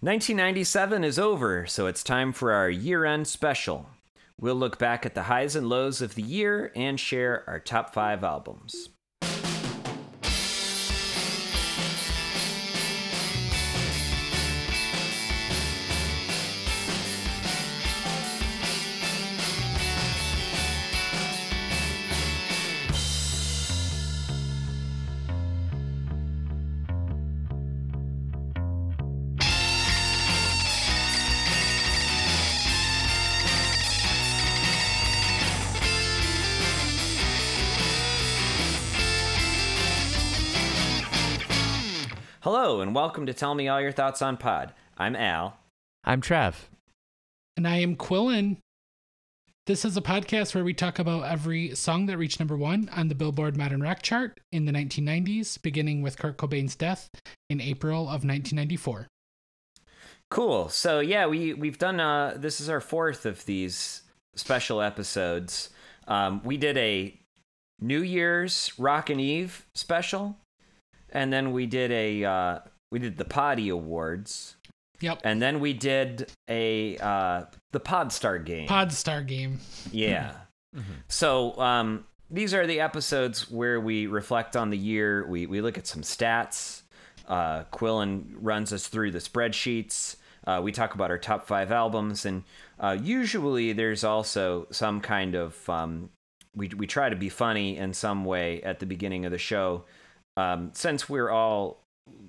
1997 is over, so it's time for our year-end special. We'll look back at the highs and lows of the year and share our top 5 albums. Hello, and welcome to Tell Me All Your Thoughts on Pod. I'm Al. I'm Trav. And I am Quillen. This is a podcast where we talk about every song that reached number one on the Billboard Modern Rock Chart in the 1990s, beginning with Kurt Cobain's death in April of 1994. Cool. So, yeah, we've done, this is our fourth of these special episodes. We did a New Year's Rockin' Eve special. And then we did we did the Poddy Awards. Yep. And then we did the Podstar game. Yeah. Mm-hmm. So these are the episodes where we reflect on the year. We look at some stats. Quillen runs us through the spreadsheets. We talk about our top 5 albums, and usually there's also some kind of we try to be funny in some way at the beginning of the show. Since we're all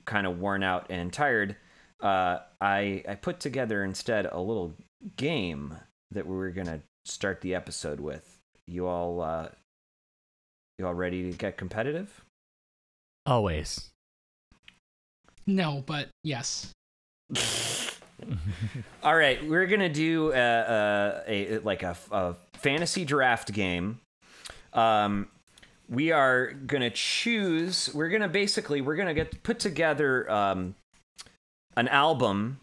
kind of worn out and tired, I put together instead a little game that we were going to start the episode with. You all ready to get competitive? Always. No, but yes. All right, we're going to do a fantasy draft game. We are going to choose, we're going to put together an album,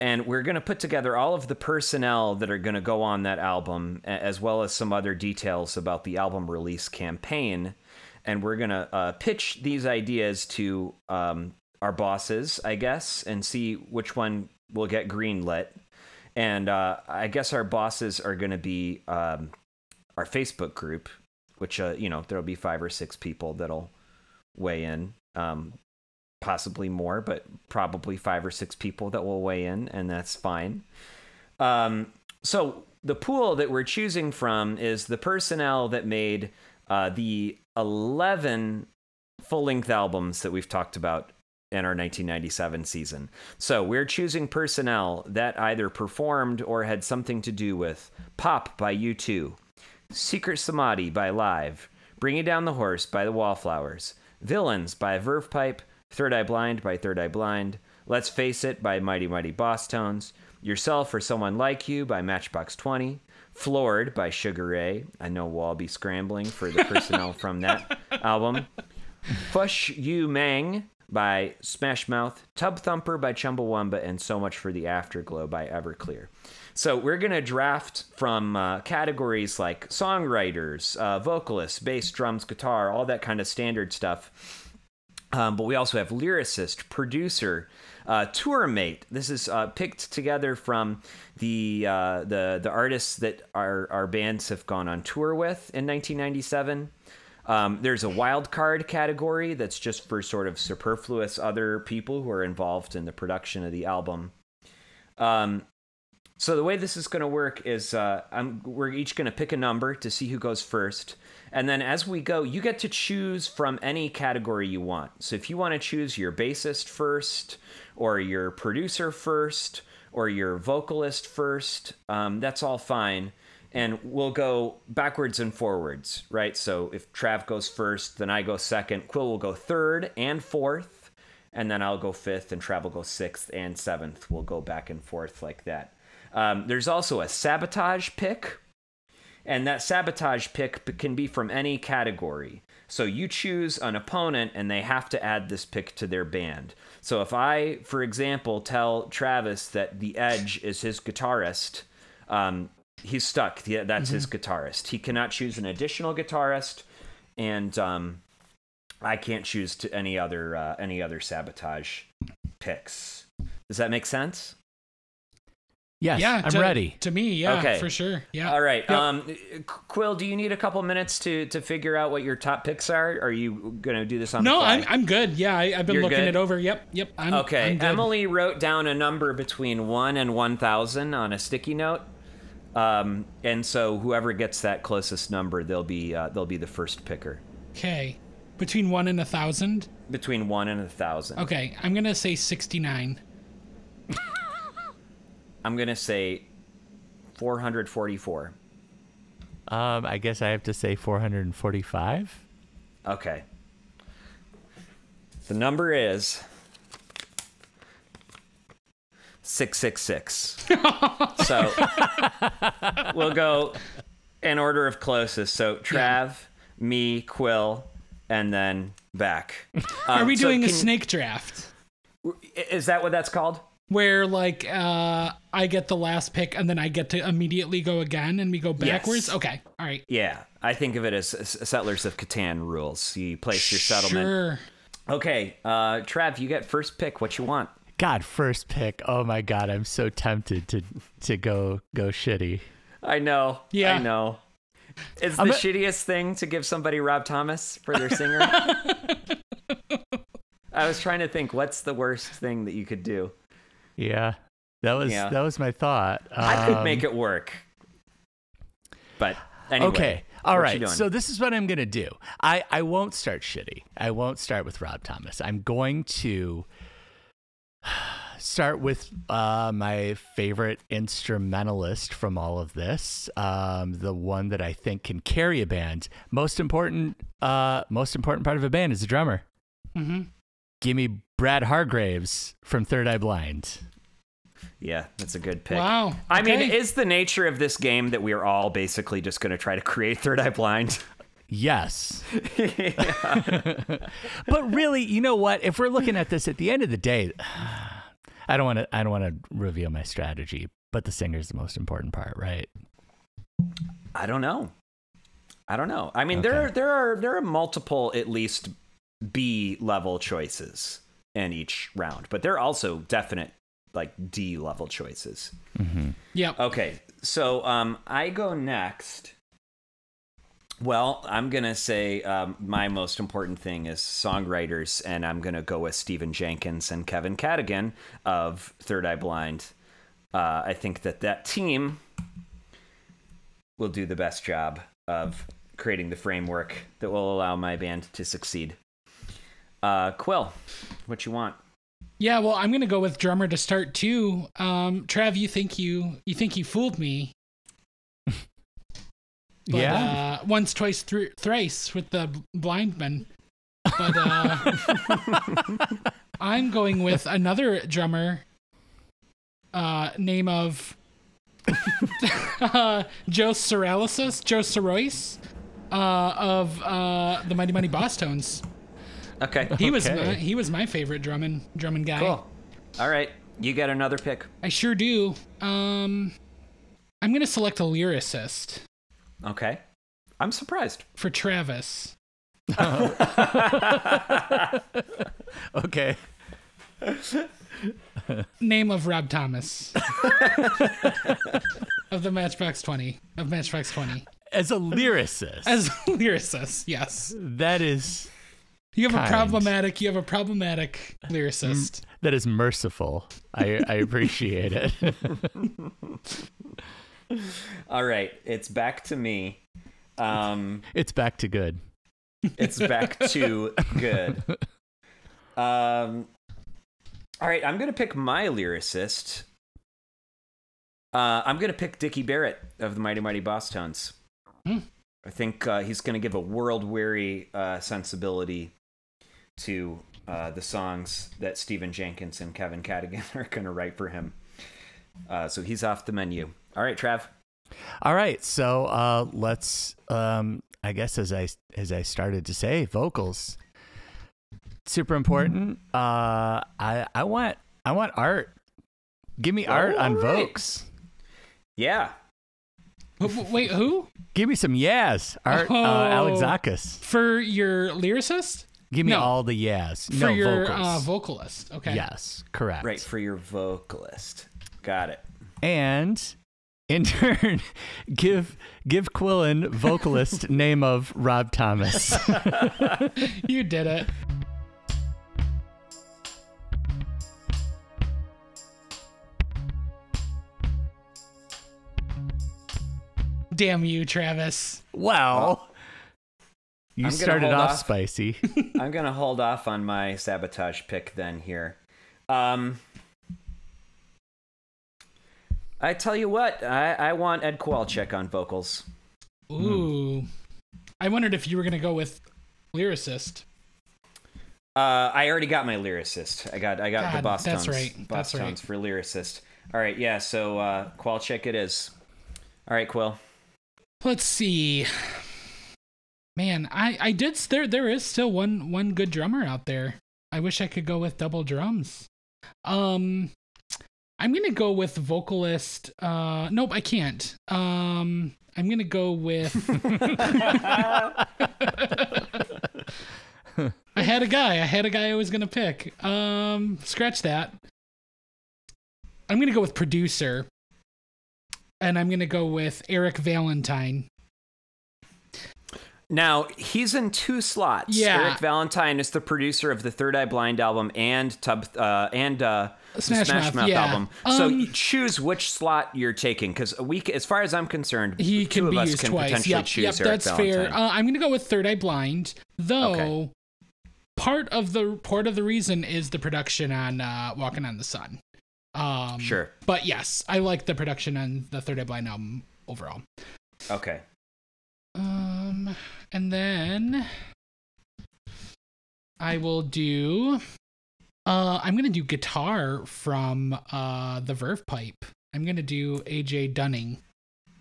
and we're going to put together all of the personnel that are going to go on that album, as well as some other details about the album release campaign. And we're going to pitch these ideas to our bosses, I guess, and see which one will get greenlit. And I guess our bosses are going to be our Facebook group, which, there'll be 5 or 6 people that'll weigh in, possibly more, but probably 5 or 6 people that will weigh in, and that's fine. So the pool that we're choosing from is the personnel that made the 11 full-length albums that we've talked about in our 1997 season. So we're choosing personnel that either performed or had something to do with Pop by U2, Secret Samadhi by Live, Bringing Down the Horse by The Wallflowers, Villains by Verve Pipe, Third Eye Blind by Third Eye Blind, Let's Face It by Mighty Mighty Bosstones, Yourself or Someone Like You by Matchbox 20, Floored by Sugar Ray. I know we'll all be scrambling for the personnel from that album. Fush You Mang by Smash Mouth, Tub Thumper by Chumbawamba, and So Much for the Afterglow by Everclear. So we're going to draft from categories like songwriters, vocalists, bass, drums, guitar, all that kind of standard stuff. But we also have lyricist, producer, tour mate. This is picked together from the artists that our bands have gone on tour with in 1997. There's a wild card category that's just for sort of superfluous other people who are involved in the production of the album. So the way this is going to work is we're each going to pick a number to see who goes first. And then as we go, you get to choose from any category you want. So if you want to choose your bassist first, or your producer first, or your vocalist first, that's all fine. And we'll go backwards and forwards, right? So if Trav goes first, then I go second. Quill will go third and fourth. And then I'll go fifth, and Trav will go sixth and seventh. We'll go back and forth like that. There's also a sabotage pick. And that sabotage pick can be from any category. So you choose an opponent, and they have to add this pick to their band. So if I, for example, tell Travis that The Edge is his guitarist... he's stuck. Yeah, that's his guitarist. He cannot choose an additional guitarist, and I can't choose to any other sabotage picks. Does that make sense? Yes, yeah, I'm ready. To me, yeah, okay. For sure. Yeah. All right. Yep. Quill, do you need a couple minutes to figure out what your top picks are? Are you going to do this on the fly? No, I'm good. Yeah, I've been looking it over. Yep. I'm good. Emily wrote down a number between 1 and 1,000 on a sticky note. And so whoever gets that closest number, they'll be the first picker. Okay. Between 1 and 1,000? Between 1 and 1,000. Okay. I'm going to say 69. I'm going to say 444. I guess I have to say 445. Okay. The number is 666. So we'll go in order of closest. So Trav, me, Quill, and then Beck. Are we doing a snake draft? Is that what that's called? Where like I get the last pick and then I get to immediately go again and we go backwards. Yes. Okay. All right. Yeah. I think of it as Settlers of Catan rules. You place your settlement. Sure. Okay. Trav, you get first pick. What you want? God, first pick. Oh my God. I'm so tempted to go shitty. I know. Yeah. I know. It's the shittiest thing to give somebody Rob Thomas for their singer. I was trying to think, what's the worst thing that you could do? Yeah, that was my thought. I could make it work, but anyway. Okay, all right. So this is what I'm gonna do. I won't start shitty. I won't start with Rob Thomas. I'm going to start with my favorite instrumentalist from all of this. The one that I think can carry a band. Most important part of a band is the drummer. Mm-hmm. Give me Brad Hargraves from Third Eye Blind. Yeah, that's a good pick. Wow. I mean, is the nature of this game that we are all basically just going to try to create Third Eye Blind? Yes. But really, you know what? If we're looking at this at the end of the day, I don't want to reveal my strategy, but the singer's the most important part, right? I don't know. I mean, okay. there are multiple at least B level choices in each round, but there are also definite like D level choices. Mm-hmm. Yeah. Okay. So I go next. Well, I'm gonna say my most important thing is songwriters, and I'm gonna go with Stephen Jenkins and Kevin Cadogan of Third Eye Blind. I think that team will do the best job of creating the framework that will allow my band to succeed. Quill, what you want? Yeah, well, I'm gonna go with drummer to start too. Trav, you think you fooled me? But, yeah, once, twice, thrice with the blind man. But I'm going with another drummer. Name of Joe Sirois of the Mighty Mighty Bosstones. Okay. He was my favorite drumming guy. Cool. All right, you got another pick. I sure do. I'm gonna select a lyricist. Okay. I'm surprised. For Travis. Oh. Okay. Name of Rob Thomas of the Matchbox 20 of Matchbox 20. As a lyricist. Yes. That is. You have a problematic lyricist. That is merciful. I appreciate it. All right, it's back to me. It's back to good. All right, I'm gonna pick my lyricist. I'm gonna pick Dickie Barrett of the Mighty Mighty Bosstones. Mm. I think he's gonna give a world-weary sensibility to the songs that Stephen Jenkins and Kevin Cadogan are going to write for him. So he's off the menu. All right, Trav. All right. So let's, I guess as I started to say, vocals. Super important. I want Art. Give me Art on vocals. Yeah. Wait, who? Give me some yes. Art Alexakis. For your lyricist? Give me all the yes. For your vocalist. Okay. Yes, correct. Right, for your vocalist. Got it. And in turn, give Quillen vocalist name of Rob Thomas. You did it. Damn you, Travis. Wow. You started off spicy. I'm going to hold off on my sabotage pick then here. I tell you what, I want Ed Kowalczyk on vocals. Ooh. I wondered if you were going to go with lyricist. I already got my lyricist. I got the Bosstones. That's right. Bosstones for lyricist. All right, yeah, so Kowalczyk it is. All right, Quill. Let's see. Man, I did. There is still one good drummer out there. I wish I could go with double drums. I'm gonna go with vocalist. Nope, I can't. I'm gonna go with. I had a guy I was gonna pick. Scratch that. I'm gonna go with producer, and I'm gonna go with Eric Valentine. Now, he's in two slots. Yeah. Eric Valentine is the producer of the Third Eye Blind album and Smash Mouth album. So choose which slot you're taking, because as far as I'm concerned, he two can of be us used can twice. Potentially yep, choose yep, Eric that's Valentine. Fair. I'm going to go with Third Eye Blind, though okay. part of the reason is the production on Walking on the Sun. Sure. But yes, I like the production on the Third Eye Blind album overall. Okay. And then I will do, I'm going to do guitar from The Verve Pipe. I'm going to do A.J. Dunning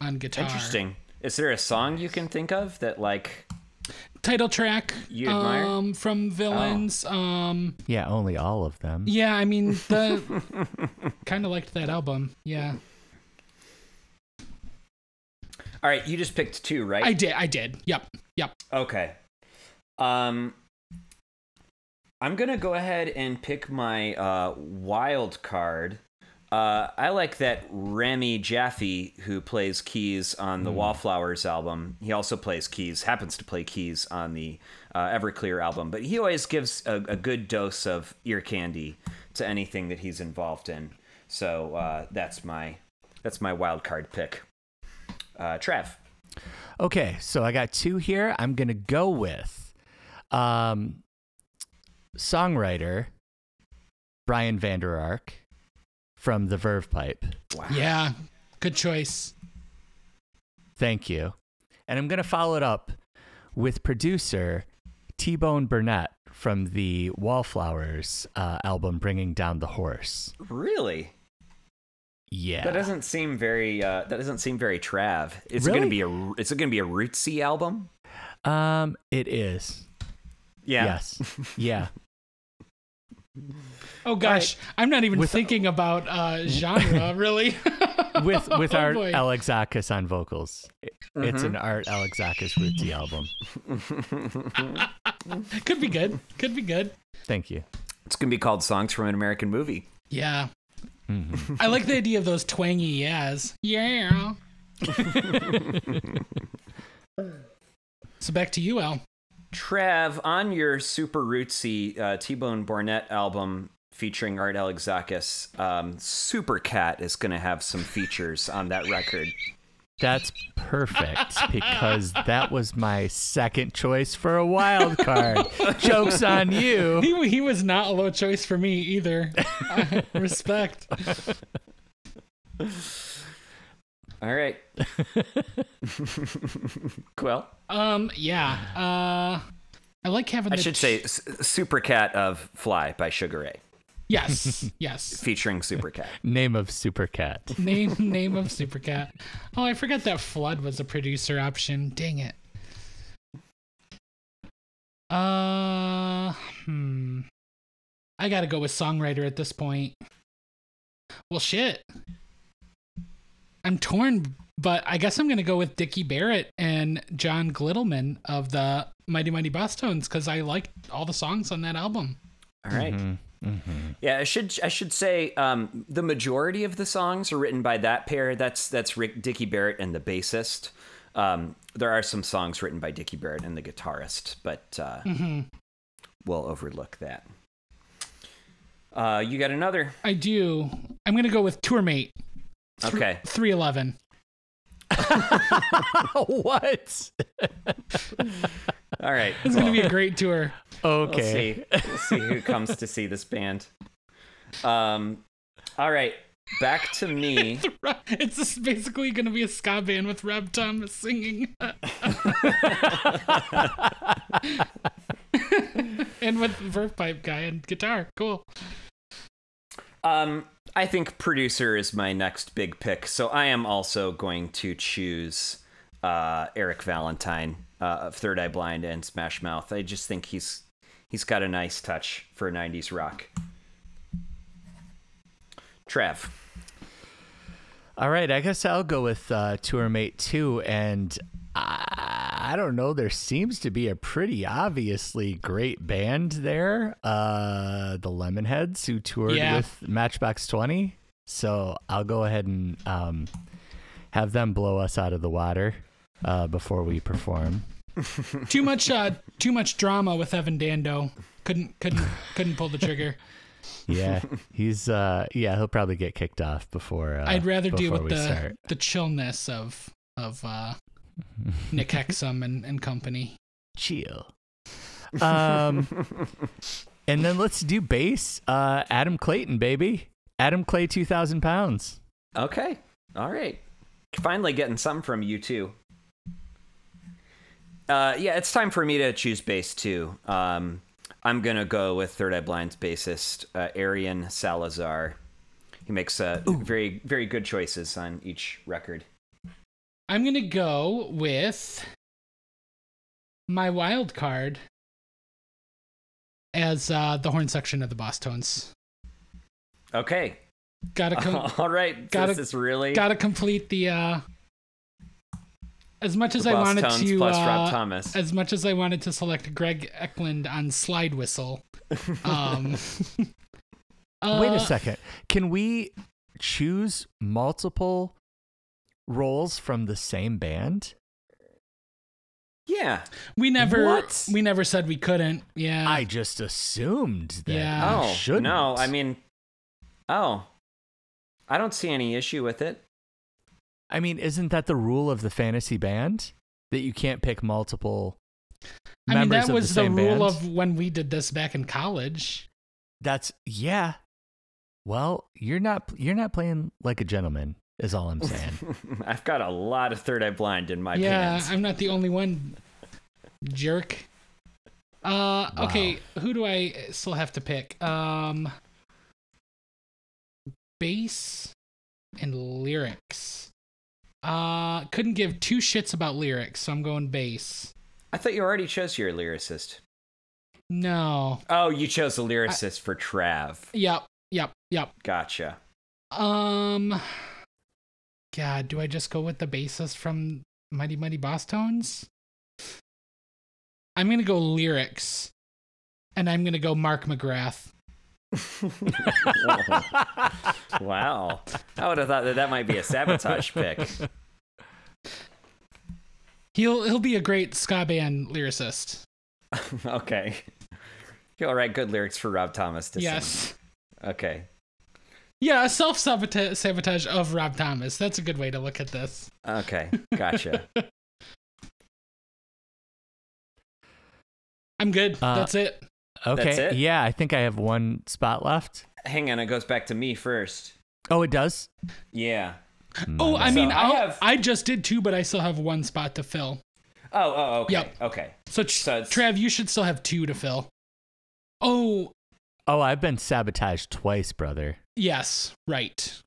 on guitar. Interesting. Is there a song you can think of that like... Title track you admire? From Villains. Oh. Yeah, only all of them. Yeah, I mean, kind of liked that album. Yeah. All right, you just picked two, right? I did. Yep. Okay. I'm going to go ahead and pick my wild card. I like that Rami Jaffe, who plays keys on the Wallflowers album. He also plays keys, happens to play keys on the Everclear album. But he always gives a good dose of ear candy to anything that he's involved in. So that's my wild card pick. Trev. Okay, so I got two here. I'm going to go with songwriter Brian Vander Ark from The Verve Pipe. Wow. Yeah, good choice. Thank you. And I'm going to follow it up with producer T-Bone Burnett from the Wallflowers album, Bringing Down the Horse. Really? Yeah, that doesn't seem very Trav. It's really? It's going to be a rootsy album. It is. Yeah. Yes. Yeah. Oh gosh, right. I'm not even thinking about genre really. with Art Alexakis on vocals, it's an Art Alexakis rootsy album. Could be good. Thank you. It's going to be called Songs from an American Movie. Yeah. Mm-hmm. I like the idea of those twangy yes. Yeah. So back to you, Al. Trev, on your super rootsy T-Bone Burnett album featuring Art Alexakis, Super Cat is going to have some features on that record. That's perfect, because that was my second choice for a wild card. Joke's on you. He was not a low choice for me either. Respect. All right. Quill? Yeah. I like having the... I should say Super Cat of Fly by Sugar Ray. Yes. Featuring Super Cat. Name of Super Cat. Oh, I forgot that Flood was a producer option. Dang it. I gotta go with songwriter at this point. Well, shit. I'm torn, but I guess I'm gonna go with Dickie Barrett and John Glittleman of the Mighty Mighty Bosstones because I liked all the songs on that album. All right. Mm-hmm. Mm-hmm. Yeah, I should say the majority of the songs are written by that pair. That's Dickie Barrett and the bassist. There are some songs written by Dickie Barrett and the guitarist, but we'll overlook that. You got another? I do. I'm going to go with Tourmate. Okay. 311. What? All right. It's going to be a great tour. Okay. We'll see who comes to see this band. All right. Back to me. It's just basically going to be a ska band with Rob Thomas singing. And with the Verve Pipe guy and guitar. Cool. I think producer is my next big pick. So I am also going to choose Eric Valentine of Third Eye Blind and Smash Mouth. I just think he's got a nice touch for 90s rock. Trav. All right, I guess I'll go with Tourmate 2, and I don't know, there seems to be a pretty obviously great band there, the Lemonheads, who toured with Matchbox 20, so I'll go ahead and have them blow us out of the water before we perform. Too much drama with Evan Dando. Couldn't pull the trigger. Yeah, he's he'll probably get kicked off before I'd rather deal with the chillness of Nick Hexum and company. Chill. And then let's do bass. Adam Clayton, baby. Adam Clay, 2,000 pounds. Okay. All right. Finally getting some from you too. It's time for me to choose bass too. I'm going to go with Third Eye Blind's bassist, Arian Salazar. He makes very, very good choices on each record. I'm going to go with my wild card as the horn section of the Bosstones. Okay. All right. This is really... Got to complete the... As much as I wanted to, plus Rob Thomas. As much as I wanted to select Greg Eklund on slide whistle. Wait a second. Can we choose multiple roles from the same band? Yeah. We never said we couldn't. Yeah. I just assumed that we shouldn't. No, I mean, I don't see any issue with it. I mean, isn't that the rule of the fantasy band? That you can't pick multiple members of the same band? I mean, that was the rule of when we did this back in college. Well, you're not playing like a gentleman, is all I'm saying. I've got a lot of Third Eye Blind in my pants. Yeah, I'm not the only one, jerk. Wow. Okay, who do I still have to pick? Bass and lyrics. Couldn't give two shits about lyrics, so I'm going bass. I thought you already chose your lyricist. No. Oh, you chose the lyricist for Trav. Yep. Gotcha. God, do I just go with the bassist from Mighty Mighty Bosstones? I'm gonna go lyrics, and I'm gonna go Mark McGrath. Wow. I would have thought that might be a sabotage pick. He'll be a great ska band lyricist. Okay. He'll write good lyrics for Rob Thomas to sing. Yes. Okay. Yeah, a self-sabotage of Rob Thomas. That's a good way to look at this. Okay, gotcha. I'm good. That's it. Okay. That's it? Yeah, I think I have one spot left. Hang on, it goes back to me first. Oh, it does? Yeah. Oh, I mean, so I just did two, but I still have one spot to fill. Oh, okay. Yep. Okay. So Trav, you should still have two to fill. Oh, I've been sabotaged twice, brother. Yes, right.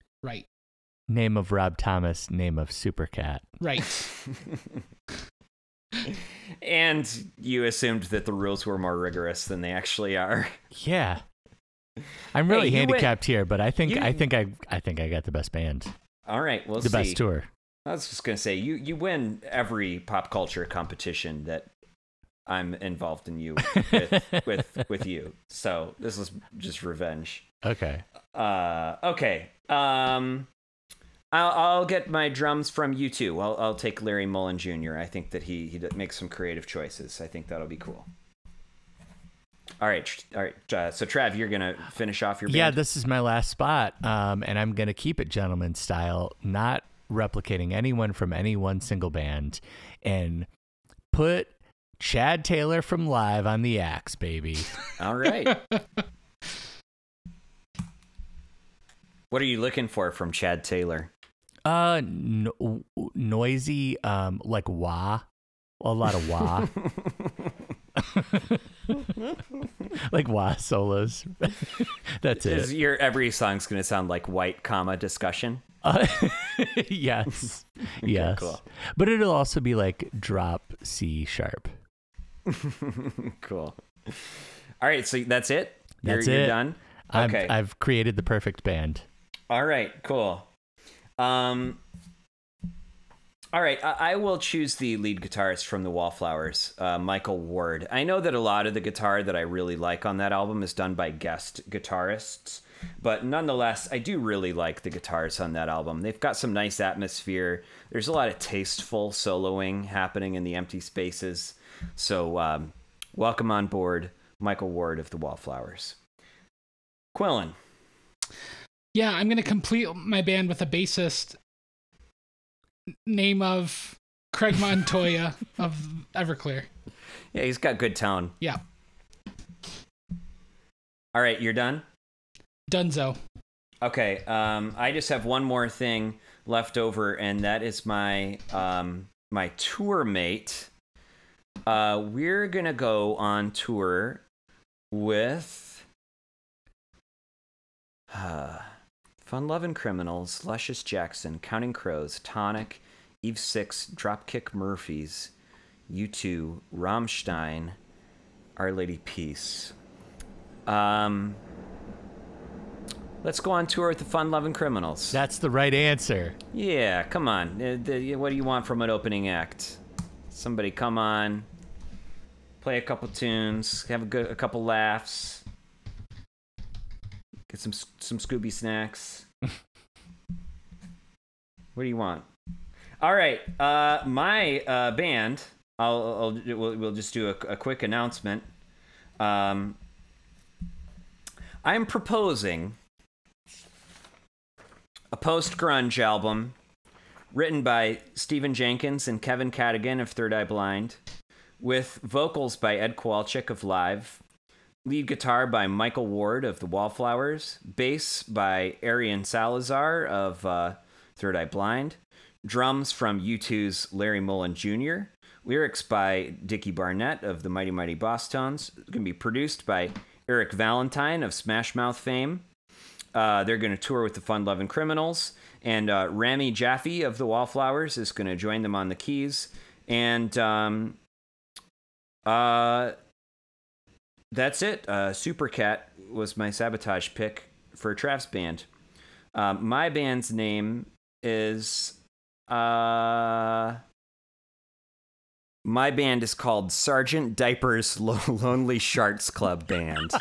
Name of Rob Thomas, name of Supercat. Right. And you assumed that the rules were more rigorous than they actually are. Yeah, I'm really handicapped here, but I think I got the best band. All right, we'll see. The best tour. I was just gonna say you win every pop culture competition that I'm involved in you with you. So this was just revenge. Okay. Okay. I'll get my drums from U2. I'll take Larry Mullen Jr. I think that he makes some creative choices. I think that'll be cool. All right. So Trav, you're gonna finish off your band. Yeah, this is my last spot, and I'm gonna keep it gentleman style, not replicating anyone from any one single band, and put Chad Taylor from Live on the axe, baby. All right. What are you looking for from Chad Taylor? Noisy, like wah, a lot of wah. Like wah solos. That's it. Your every song's gonna sound like white comma discussion. Yes. Yes. Okay, cool. But it'll also be like drop C sharp. Cool. All right, so that's it. You're done. Okay. I've created the perfect band. All right, cool. All right, I will choose the lead guitarist from The Wallflowers, Michael Ward. I know that a lot of the guitar that I really like on that album is done by guest guitarists, but nonetheless, I do really like the guitars on that album. They've got some nice atmosphere. There's a lot of tasteful soloing happening in the empty spaces. So welcome on board, Michael Ward of The Wallflowers. Quillen. Yeah, I'm going to complete my band with a bassist. Name of Craig Montoya of Everclear. Yeah, he's got good tone. Yeah. All right, you're done? Dunzo. Okay, I just have one more thing left over, and that is my my tour mate. We're going to go on tour with Fun-Lovin' Criminals, Luscious Jackson, Counting Crows, Tonic, Eve Six, Dropkick Murphys, U2, Rammstein, Our Lady Peace. Let's go on tour with the Fun-Lovin' Criminals. That's the right answer. Yeah, come on. What do you want from an opening act? Somebody come on, play a couple tunes, have a couple laughs. Get some Scooby snacks. What do you want? All right, my band. We'll just do a quick announcement. I'm proposing a post-grunge album written by Stephen Jenkins and Kevin Cadogan of Third Eye Blind, with vocals by Ed Kowalczyk of Live. Lead guitar by Michael Ward of The Wallflowers. Bass by Arian Salazar of Third Eye Blind. Drums from U2's Larry Mullen Jr. Lyrics by Dickie Barnett of The Mighty Mighty Bosstones. It's going to be produced by Eric Valentine of Smash Mouth fame. They're going to tour with the Fun-Lovin' Criminals. And Rami Jaffe of The Wallflowers is going to join them on the keys. And... that's it. Supercat was my sabotage pick for Trav's band. My band's name is... my band is called Sergeant Diaper's Lonely Sharks Club Band.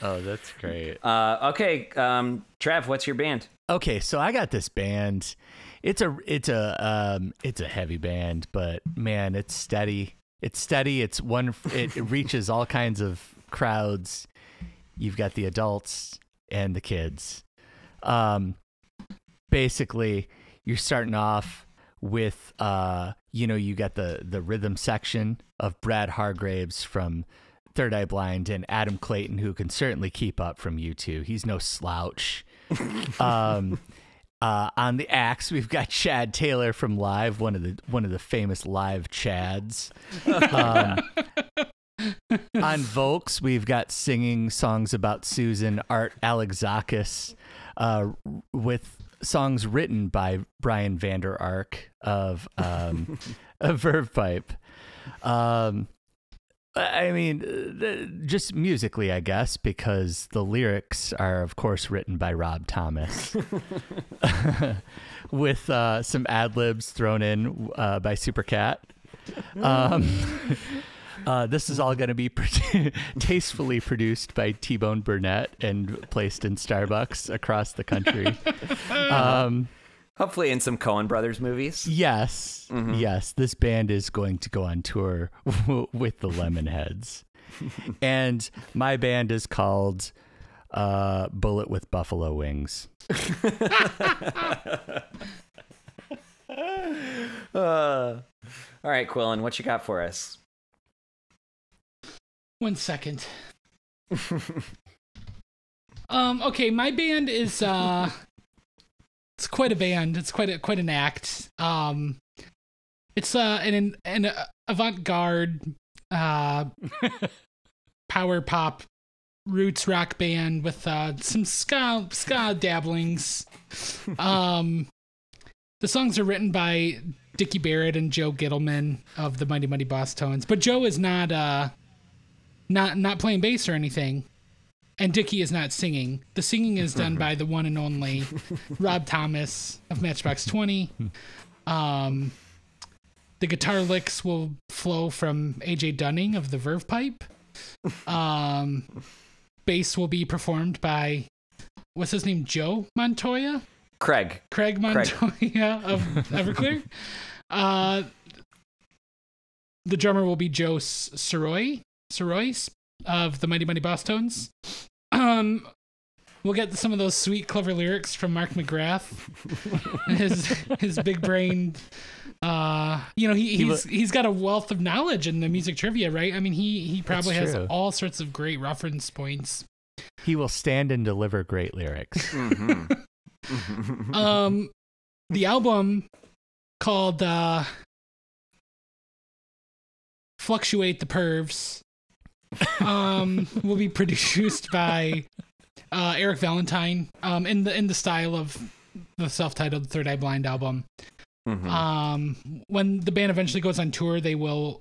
Oh, that's great. Okay, Trav, what's your band? Okay, so I got this band... It's a heavy band, but man, it's steady. It's steady. It reaches all kinds of crowds. You've got the adults and the kids. Basically, you're starting off with you got the rhythm section of Brad Hargraves from Third Eye Blind and Adam Clayton, who can certainly keep up from U2. He's no slouch. On the axe, we've got Chad Taylor from Live, one of the famous Live Chads. On Volks, we've got singing songs about Susan, Art Alexakis, with songs written by Brian Vander Ark of A Verve Pipe. I mean, just musically, I guess, because the lyrics are, of course, written by Rob Thomas with some ad-libs thrown in by Supercat. This is all going to be tastefully produced by T-Bone Burnett and placed in Starbucks across the country. Hopefully in some Coen Brothers movies. Yes. Mm-hmm. Yes. This band is going to go on tour with the Lemonheads. And my band is called Bullet with Buffalo Wings. All right, Quillen, what you got for us? 1 second. Okay, my band is... It's quite a band. It's quite an act. It's an avant-garde power pop roots rock band with some ska dabblings. The songs are written by Dickie Barrett and Joe Gittleman of the Mighty Mighty Bosstones, but Joe is not playing bass or anything. And Dickie is not singing. The singing is done by the one and only Rob Thomas of Matchbox 20. The guitar licks will flow from A.J. Dunning of The Verve Pipe. Bass will be performed by, what's his name, Joe Montoya? Craig Montoya of Everclear. The drummer will be Joe Sirois of the Mighty Mighty Bosstones. We'll get some of those sweet, clever lyrics from Mark McGrath. his big brain. He's got a wealth of knowledge in the music trivia, right? I mean, he probably has all sorts of great reference points. He will stand and deliver great lyrics. Mm-hmm. The album called "Fluctuate the Pervs." Will be produced by Eric Valentine in the style of the self-titled Third Eye Blind album. Mm-hmm. When the band eventually goes on tour, they will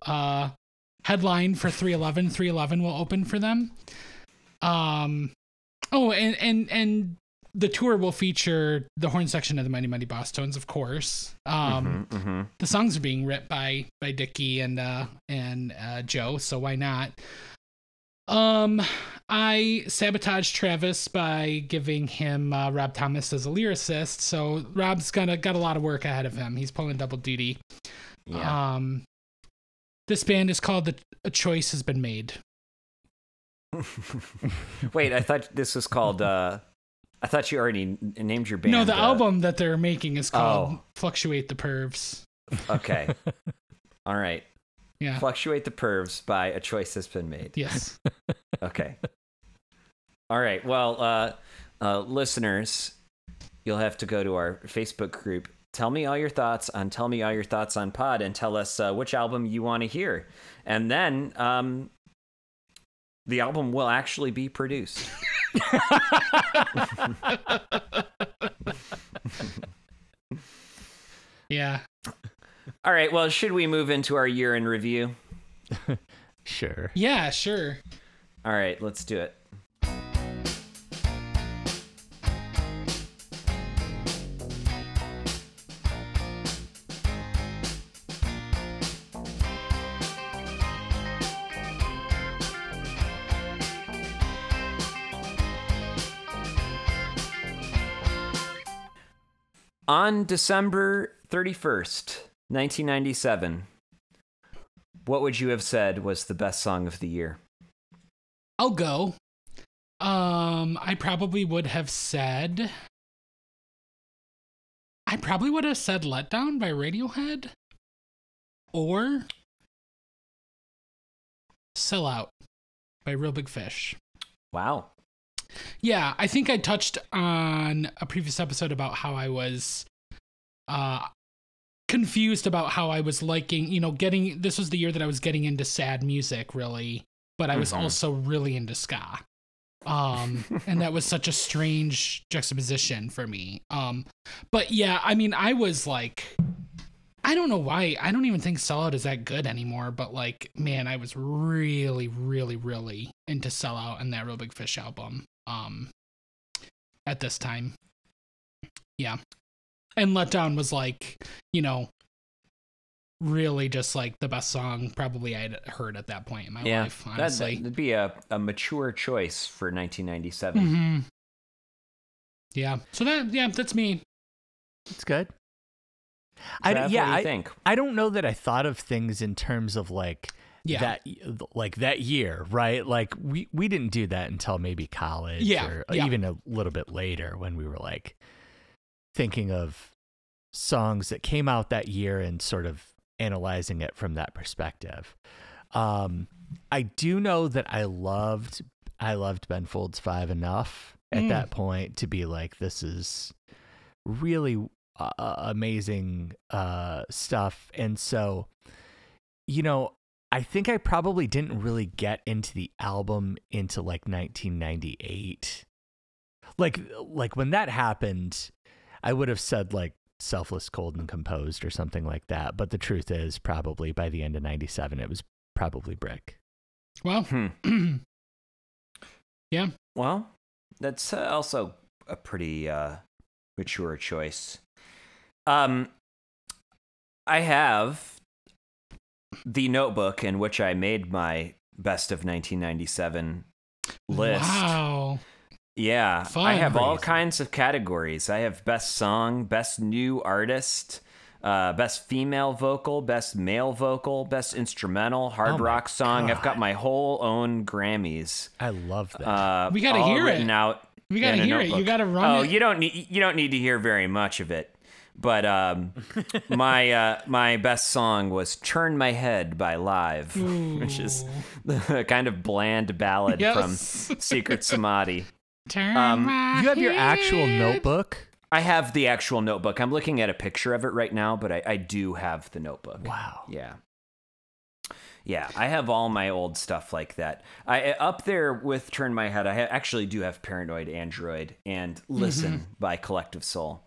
headline for 311. 311 will open for them. And the tour will feature the horn section of the Mighty Mighty Bosstones, of course. The songs are being written by Dickie and Joe, so why not? I sabotaged Travis by giving him Rob Thomas as a lyricist. So Rob's got a lot of work ahead of him. He's pulling double duty. Yeah. This band is called A Choice Has Been Made. Wait, I thought this was called. I thought you already named your band. No, the album that they're making is called "Fluctuate the Pervs." Okay. All right. Yeah. Fluctuate the Pervs by A Choice Has Been Made. Yes. Okay. All right. Well, listeners, you'll have to go to our Facebook group. Tell me all your thoughts on Pod, and tell us which album you want to hear. And then the album will actually be produced. Yeah. All right, well, should we move into our year in review? Sure. Yeah, sure. All right, let's do it. On December 31st, 1997, what would you have said was the best song of the year? I'll go. I probably would have said... Let Down by Radiohead. Or... Sell Out by Real Big Fish. Wow. Yeah, I think I touched on a previous episode about how I was... confused about how I was liking, this was the year that I was getting into sad music, really, but I was also really into ska. And that was such a strange juxtaposition for me. But yeah, I mean, I was like, I don't know why. I don't even think Sellout is that good anymore, but like, man, I was really, really, really into Sellout and that Real Big Fish album at this time. Yeah. And Letdown was like, you know, really just like the best song probably I'd heard at that point in my life, honestly. That'd be a mature choice for 1997. Mm-hmm. Yeah. So that's me. It's good. What do you think? I don't know that I thought of things in terms of that year, right? Like we didn't do that until maybe college or even a little bit later when we were like thinking of songs that came out that year and sort of analyzing it from that perspective. I do know that I loved Ben Folds 5 enough at that point to be like, this is really amazing stuff. And so, you know, I think I probably didn't really get into the album into like 1998. Like when that happened, I would have said like Selfless, Cold and Composed or something like that. But the truth is probably by the end of 97, it was probably Brick. Well, yeah. Well, that's also a pretty mature choice. I have the notebook in which I made my best of 1997 list. Wow. Yeah. Fun. I have all kinds of categories. I have best song, best new artist, best female vocal, best male vocal, best instrumental, hard rock song. God. I've got my whole own Grammys. I love that. We got to hear it. We got to hear it. You got to run it. You don't need to hear very much of it. But my best song was "Turn My Head" by Live, which is a kind of bland ballad from Secret Samadhi. Turn my you have head. Your actual notebook? I have the actual notebook. I'm looking at a picture of it right now, but I do have the notebook. Wow. Yeah. Yeah, I have all my old stuff like that. Up there with "Turn My Head," I actually do have "Paranoid Android" and "Listen" by Collective Soul.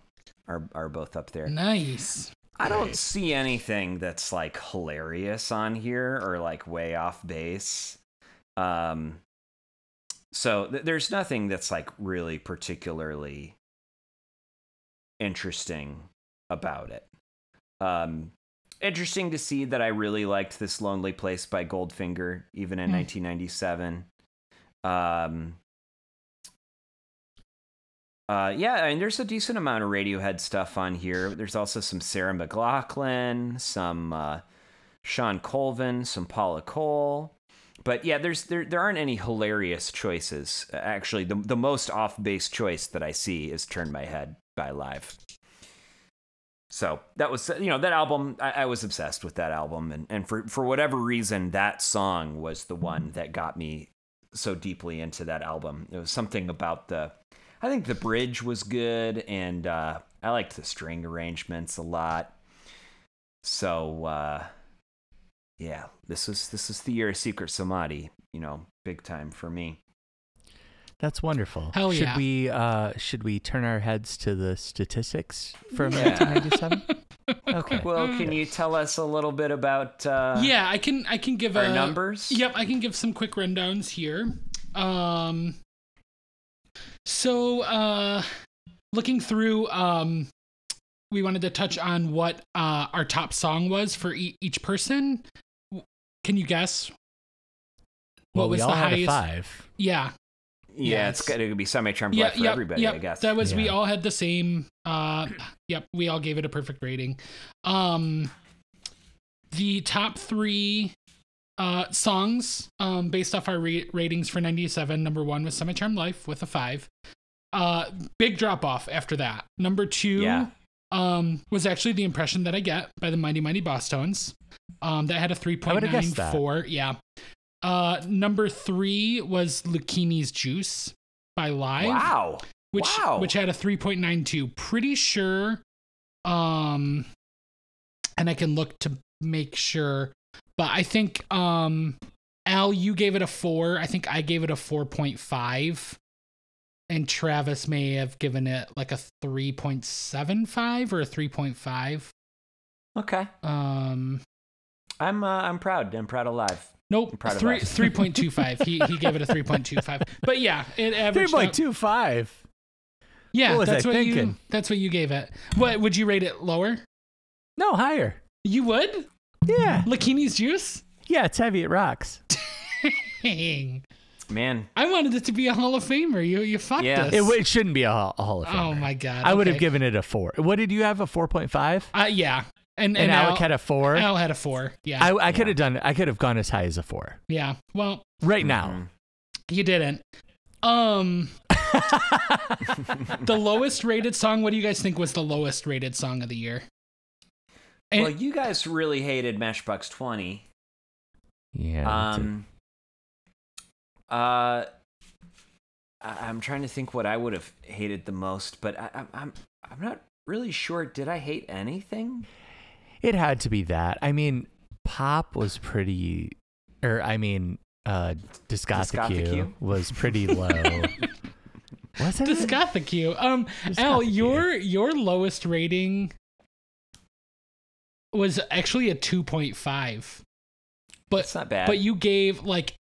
Are both up there. Nice. I don't see anything that's like hilarious on here or like way off base. So there's nothing that's like really particularly interesting about it. Interesting to see that I really liked "This Lonely Place" by Goldfinger, even in 1997. And there's a decent amount of Radiohead stuff on here. There's also some Sarah McLachlan, some Sean Colvin, some Paula Cole. But yeah, there aren't any hilarious choices. Actually, the most off-base choice that I see is "Turn My Head" by Live. So that was, you know, that album, I was obsessed with that album. And for whatever reason, that song was the one that got me so deeply into that album. It was something about I think the bridge was good, and I liked the string arrangements a lot. So, this is the year of Secret Samadhi, you know, big time for me. That's wonderful. Hell yeah. Should we turn our heads to the statistics from 1997? Okay. Well, can you tell us a little bit about? I can give our numbers. Yep, I can give some quick rundowns here. So, looking through, we wanted to touch on what our top song was for each person. Can you guess? Well, what was the highest? Five. Yeah. Yeah, it's going to be Semi-Charmed Life for everybody, I guess. That was, we all had the same, we all gave it a perfect rating. The top three songs based off our ratings for 97. Number one was Semi-Charmed Life with a 5. Big drop off after that. Number two was actually The Impression That I Get by the Mighty Mighty Bosstones. That had a 3.94. Yeah. Number three was Lucchini's Juice by Live. Wow. Which had a 3.92. Pretty sure. And I can look to make sure. But I think, Al, you gave it a 4. I think I gave it a 4.5. And Travis may have given it like a 3.75 or a 3.5. Okay. I'm proud. I'm proud of Live. Nope. 3.25. He gave it a 3.25. But yeah, it averaged 3.25. Yeah, that's what you gave it. What would you rate it? Lower? No, higher. You would? Yeah. Lakini's Juice? Yeah, it's heavy. It rocks. Dang. Man, I wanted it to be a Hall of Famer. You fucked us. It shouldn't be a Hall of Famer. Oh my god! I would have given it a 4. What did you have? A 4.5? Yeah. And Alec had a 4. Alec had a 4. Yeah. I could have done. I could have gone as high as a 4. Yeah. Well. Right now. You didn't. The lowest rated song. What do you guys think was the lowest rated song of the year? Well, you guys really hated Matchbox 20. Yeah. I'm trying to think what I would have hated the most, but I'm not really sure. Did I hate anything? It had to be that. I mean, pop was pretty, Discothecue was pretty low. What's it? Discothecue. Al, your lowest rating was actually a 2.5. But that's not bad. But you gave like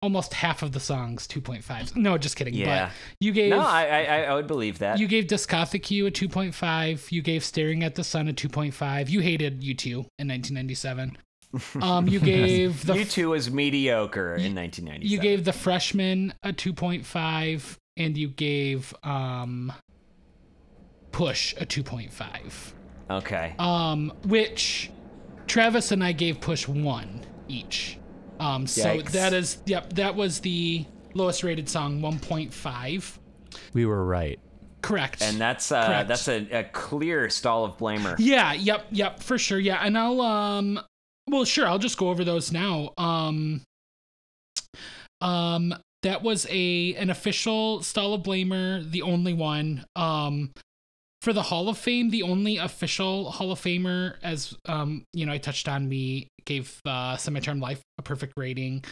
almost half of the songs 2.5. No, just kidding. Yeah. But you gave I would believe that. You gave Discothecue a 2.5. You gave Staring at the Sun a 2.5. You hated U2 in 1997. You gave U2 was mediocre in 1997. You gave The Freshman a 2.5 and you gave Push a 2.5. Okay. Which Travis and I gave Push 1 each. So that is, that was the lowest rated song, 1.5. We were right. Correct. And that's a clear stall of blamer. Yeah. Yep. For sure. Yeah. And I'll, I'll just go over those now. That was an official stall of blamer. The only one, for the Hall of Fame, the only official Hall of Famer, as I touched on, we gave Semi-Charmed Life a perfect rating.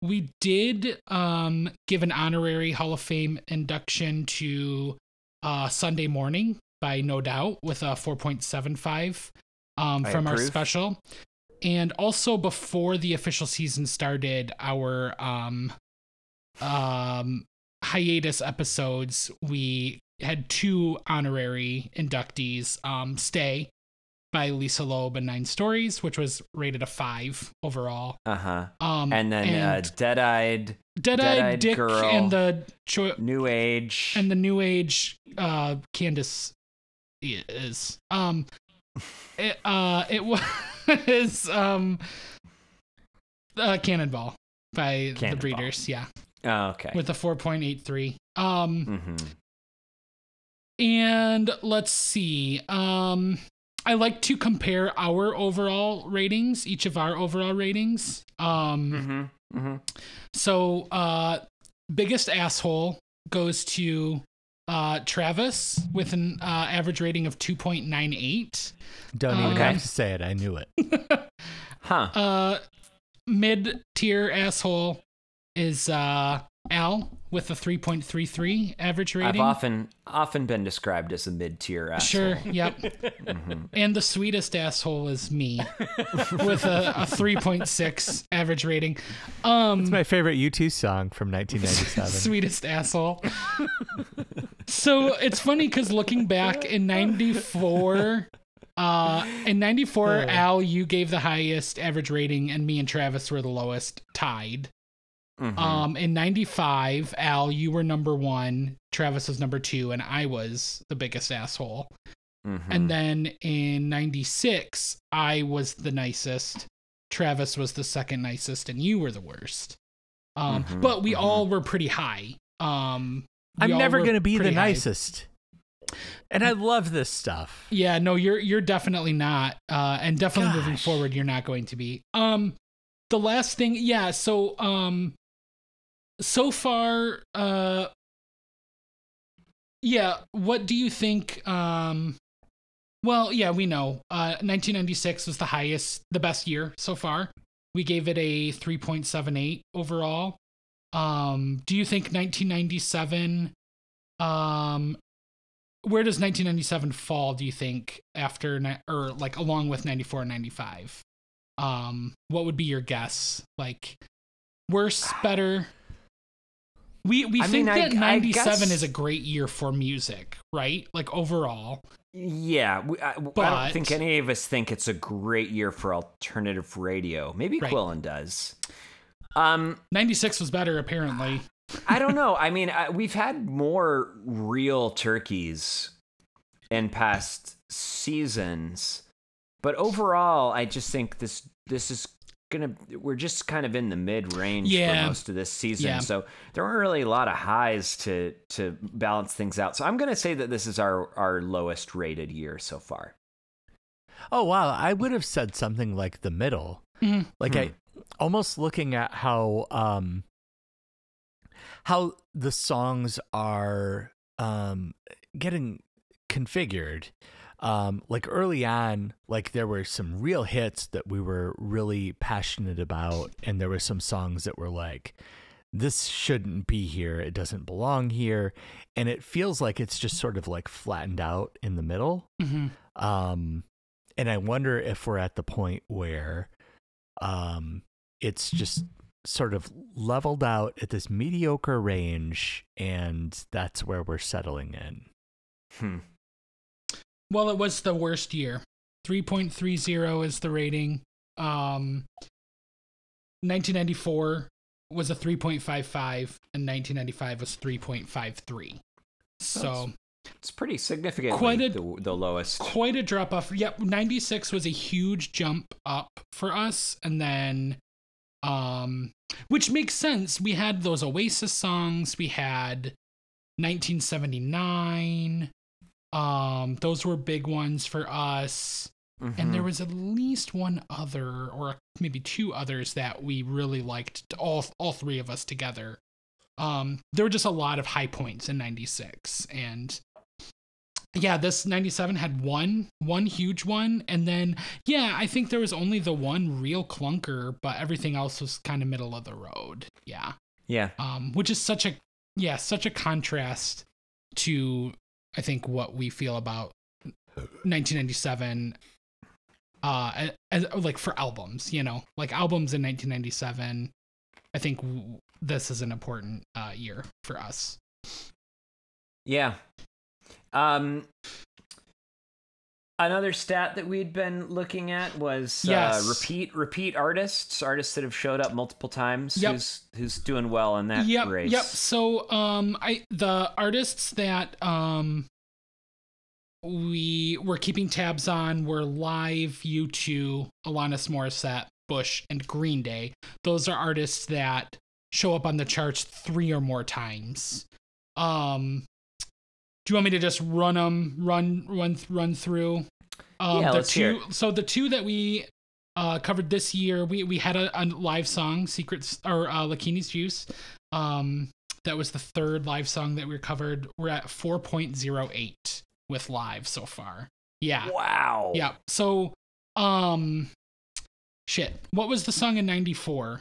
We did give an honorary Hall of Fame induction to Sunday Morning by No Doubt with a 4.75 from our special. And also before the official season started, our hiatus episodes, we had 2 honorary inductees, Stay by Lisa Loeb and 9 Stories, which was rated a 5 overall. Uh-huh. And then Dead-Eyed Dick Girl, and the New Age. And the New Age Candace is. It was Cannonball by The Breeders, yeah. Oh, okay. With a 4.83. And let's see. I like to compare our overall ratings, each of our overall ratings. So biggest asshole goes to Travis with an average rating of 2.98. Don't even have to say it. I knew it. Mid-tier asshole is Al with a 3.33 average rating. I've often been described as a mid-tier asshole. Sure, yep. And the sweetest asshole is me with a 3.6 average rating. It's my favorite U2 song from 1997. Sweetest asshole. So it's funny because looking back in 94... Al, you gave the highest average rating and me and Travis were the lowest, tied. In 95, Al, you were number 1, Travis was number 2, and I was the biggest asshole. And then in 96, I was the nicest, Travis was the second nicest, and you were the worst. But we all were pretty high. I'm never going to be the nicest. And I love this stuff. Yeah, no, you're definitely not. And definitely moving forward, you're not going to be. The last thing, yeah, so... So far, what do you think? We know 1996 was the best year so far. We gave it a 3.78 overall. Do you think 1997 where does 1997 fall, do you think, after, or like along with 94 and 95? What would be your guess? Like worse, better? We think that 97 is a great year for music, right? Like overall. Yeah, I don't think any of us think it's a great year for alternative radio. Maybe right. Quillen does. 96 was better, apparently. I don't know. I mean, we've had more real turkeys in past seasons, but overall, I just think this is gonna. We're just kind of in the mid range for most of this season, so there weren't really a lot of highs to balance things out. So I'm gonna say that this is our lowest rated year so far. Oh wow! I would have said something like the middle, I almost looking at how the songs are getting configured. Like early on, like there were some real hits that we were really passionate about, and there were some songs that were like, this shouldn't be here, it doesn't belong here, and it feels like it's just sort of like flattened out in the middle. And I wonder if we're at the point where it's just sort of leveled out at this mediocre range, and that's where we're settling in. Well, it was the worst year. 3.30 is the rating. 1994 was a 3.55, and 1995 was 3.53. So it's pretty significant. The lowest. Quite a drop off. Yep, 96 was a huge jump up for us, and then, which makes sense. We had those Oasis songs. We had 1979. Those were big ones for us, and there was at least one other, or maybe two others that we really liked. All three of us together. There were just a lot of high points in 96, and yeah, this 97 had one huge one, and then I think there was only the one real clunker, but everything else was kind of middle of the road. Which is such a contrast to, I think, what we feel about 1997, as for albums, like albums in 1997. I think this is an important year for us. Yeah. Another stat that we'd been looking at was repeat artists that have showed up multiple times. Who's doing well in that race. So the artists that we were keeping tabs on were Live, U2, Alanis Morissette, Bush, and Green Day. Those are artists that show up on the charts three or more times. Do you want me to just run through? Let's hear it. So the two that we covered this year, we had a live song, Secrets, or Lakini's Juice. That was the third live song that we covered. We're at 4.08 with live so far. Yeah. Wow. Yeah. So, what was the song in 94?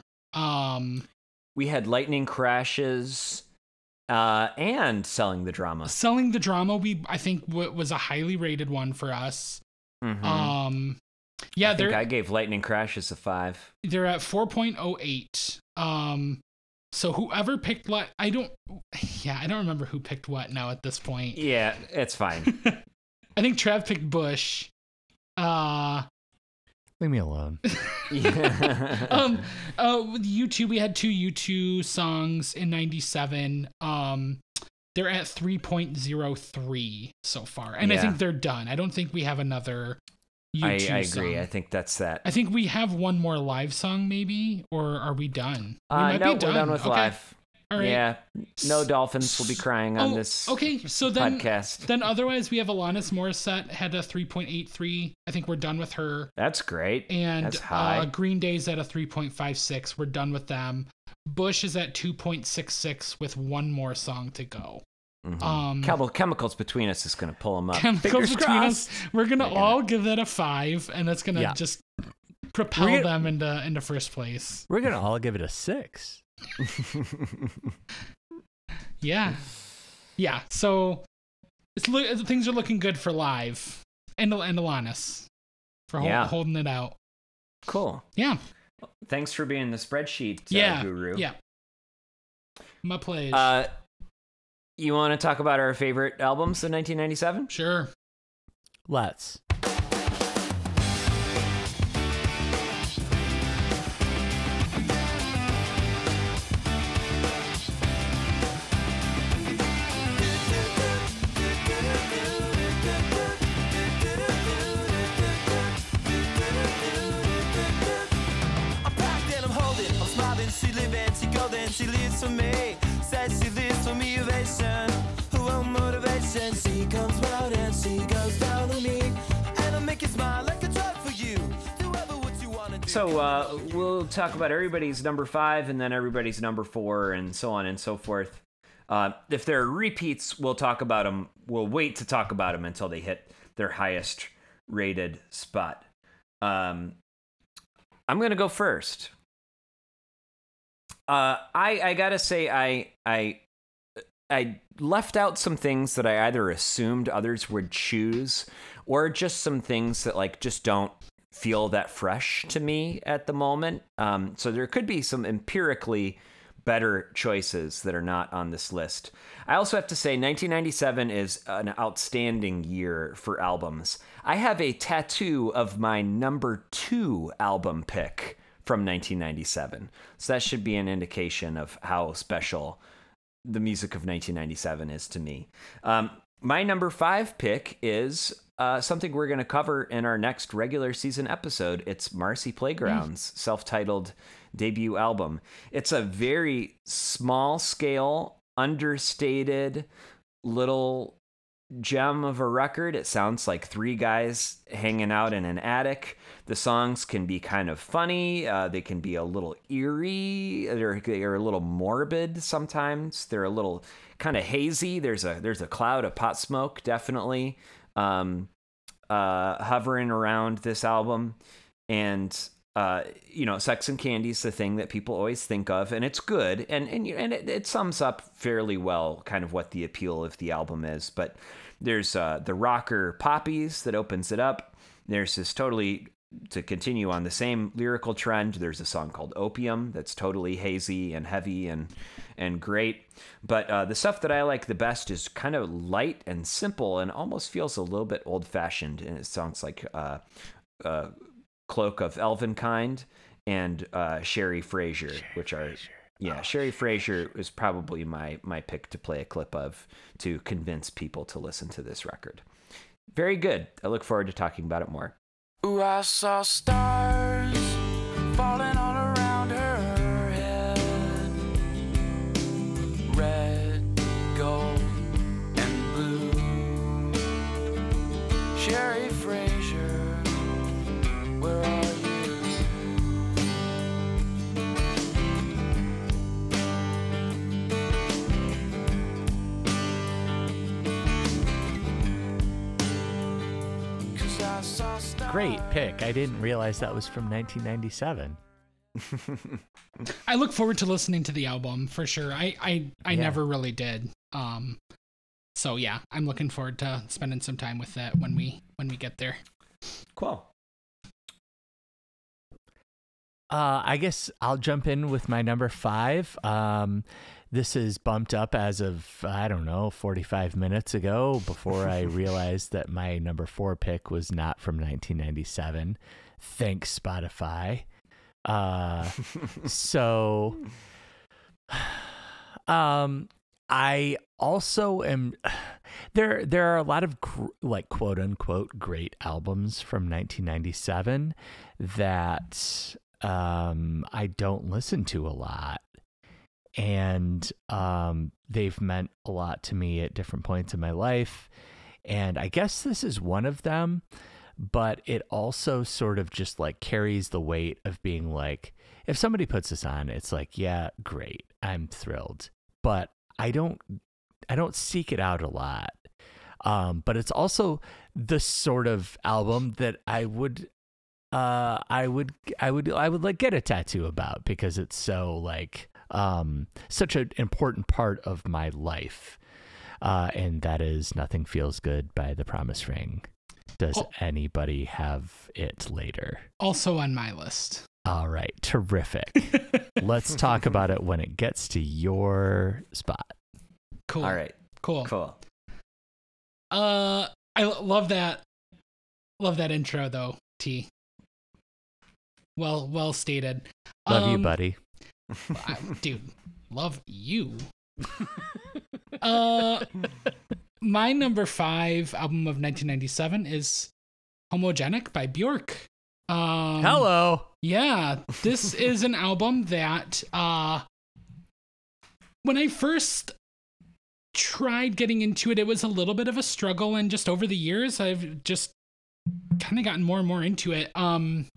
We had Lightning Crashes. And Selling the Drama, I think was a highly rated one for us. I gave Lightning Crashes a 5. They're at 4.08. So whoever picked what, I don't remember who picked what now at this point. Yeah, it's fine. I think Trav picked Bush. Leave me alone. U2, we had two U2 songs in 97. They're at 3.03 so far, and I think they're done. I don't think we have another U2 I song. Agree. I think that's that. I think we have one more live song, maybe, or are we done? We might be done. We're done with live. All right. Yeah, no dolphins will be crying on this. Okay, so then podcast. Then otherwise we have Alanis Morissette had a 3.83. I think we're done with her. That's great. And that's high. Green Day's at a 3.56. We're done with them. Bush is at 2.66 with one more song to go. Chemicals Between Us is going to pull them up. Fingers crossed. We're going to all give that a 5, and that's going to just propel them into first place. We're going to all give it a 6. So things are looking good for Live and Alanis for holding it out. Cool. Yeah. Thanks for being the spreadsheet guru. Yeah. My pleasure. You want to talk about our favorite albums of 1997? Sure. Let's. She lives for me, says she lives for me, ovation. Who own motivation? She comes round and she goes down on me, and I make you smile like a drug for you. Do ever what you want to do. So we'll talk about everybody's number 5, and then everybody's number 4, and so on and so forth. If there are repeats, we'll talk about them. We'll wait to talk about them until they hit their highest rated spot. I'm gonna go first. I gotta say, I left out some things that I either assumed others would choose, or just some things that like just don't feel that fresh to me at the moment. So there could be some empirically better choices that are not on this list. I also have to say 1997 is an outstanding year for albums. I have a tattoo of my number 2 album pick from 1997. So that should be an indication of how special the music of 1997 is to me. My number 5 pick is something we're going to cover in our next regular season episode. It's Marcy Playground's self-titled debut album. It's a very small scale, understated little gem of a record. It sounds like 3 guys hanging out in an attic. The songs can be kind of funny. They can be a little eerie. They are a little morbid sometimes. They're a little kind of hazy. There's a cloud of pot smoke definitely hovering around this album. And Sex and Candy is the thing that people always think of, and it's good, and it sums up fairly well kind of what the appeal of the album is. But there's the rocker Poppies that opens it up. There's this totally, to continue on the same lyrical trend, there's a song called Opium that's totally hazy and heavy and great. But the stuff that I like the best is kind of light and simple and almost feels a little bit old-fashioned, and it sounds like Cloak of Elvenkind and Sherry Frazier, Sherry Frazier is probably my pick to play a clip of to convince people to listen to this record. Very good. I look forward to talking about it more. Ooh, I saw stars falling all around her head, red, gold, and blue. Sherry Frazier, where are you? 'Cause I saw stars. Great pick. I didn't realize that was from 1997. I look forward to listening to the album for sure. I never really did. So yeah, I'm looking forward to spending some time with that when we get there. Cool. I guess I'll jump in with my number 5. This is bumped up as of, 45 minutes ago before I realized that my number 4 pick was not from 1997. Thanks, Spotify. I also am. There are a lot of quote unquote great albums from 1997 that I don't listen to a lot, and they've meant a lot to me at different points in my life, and I guess this is one of them. But it also sort of just like carries the weight of being like, if somebody puts this on, it's like, yeah, great, I'm thrilled, but I don't seek it out a lot. But it's also the sort of album that I would like get a tattoo about, because it's so like such an important part of my life. and that is Nothing Feels Good by The Promise Ring. Does anybody have it later? Also on my list. All right, terrific. Let's talk about it when it gets to your spot. Cool. All right. Cool. I love that. Love that intro, though, T. Well stated. Love you, buddy. Dude, love you. My number 5 album of 1997 is Homogenic by Bjork. Hello. Yeah, this is an album that when I first tried getting into it, it was a little bit of a struggle, and just over the years, I've just kind of gotten more and more into it. I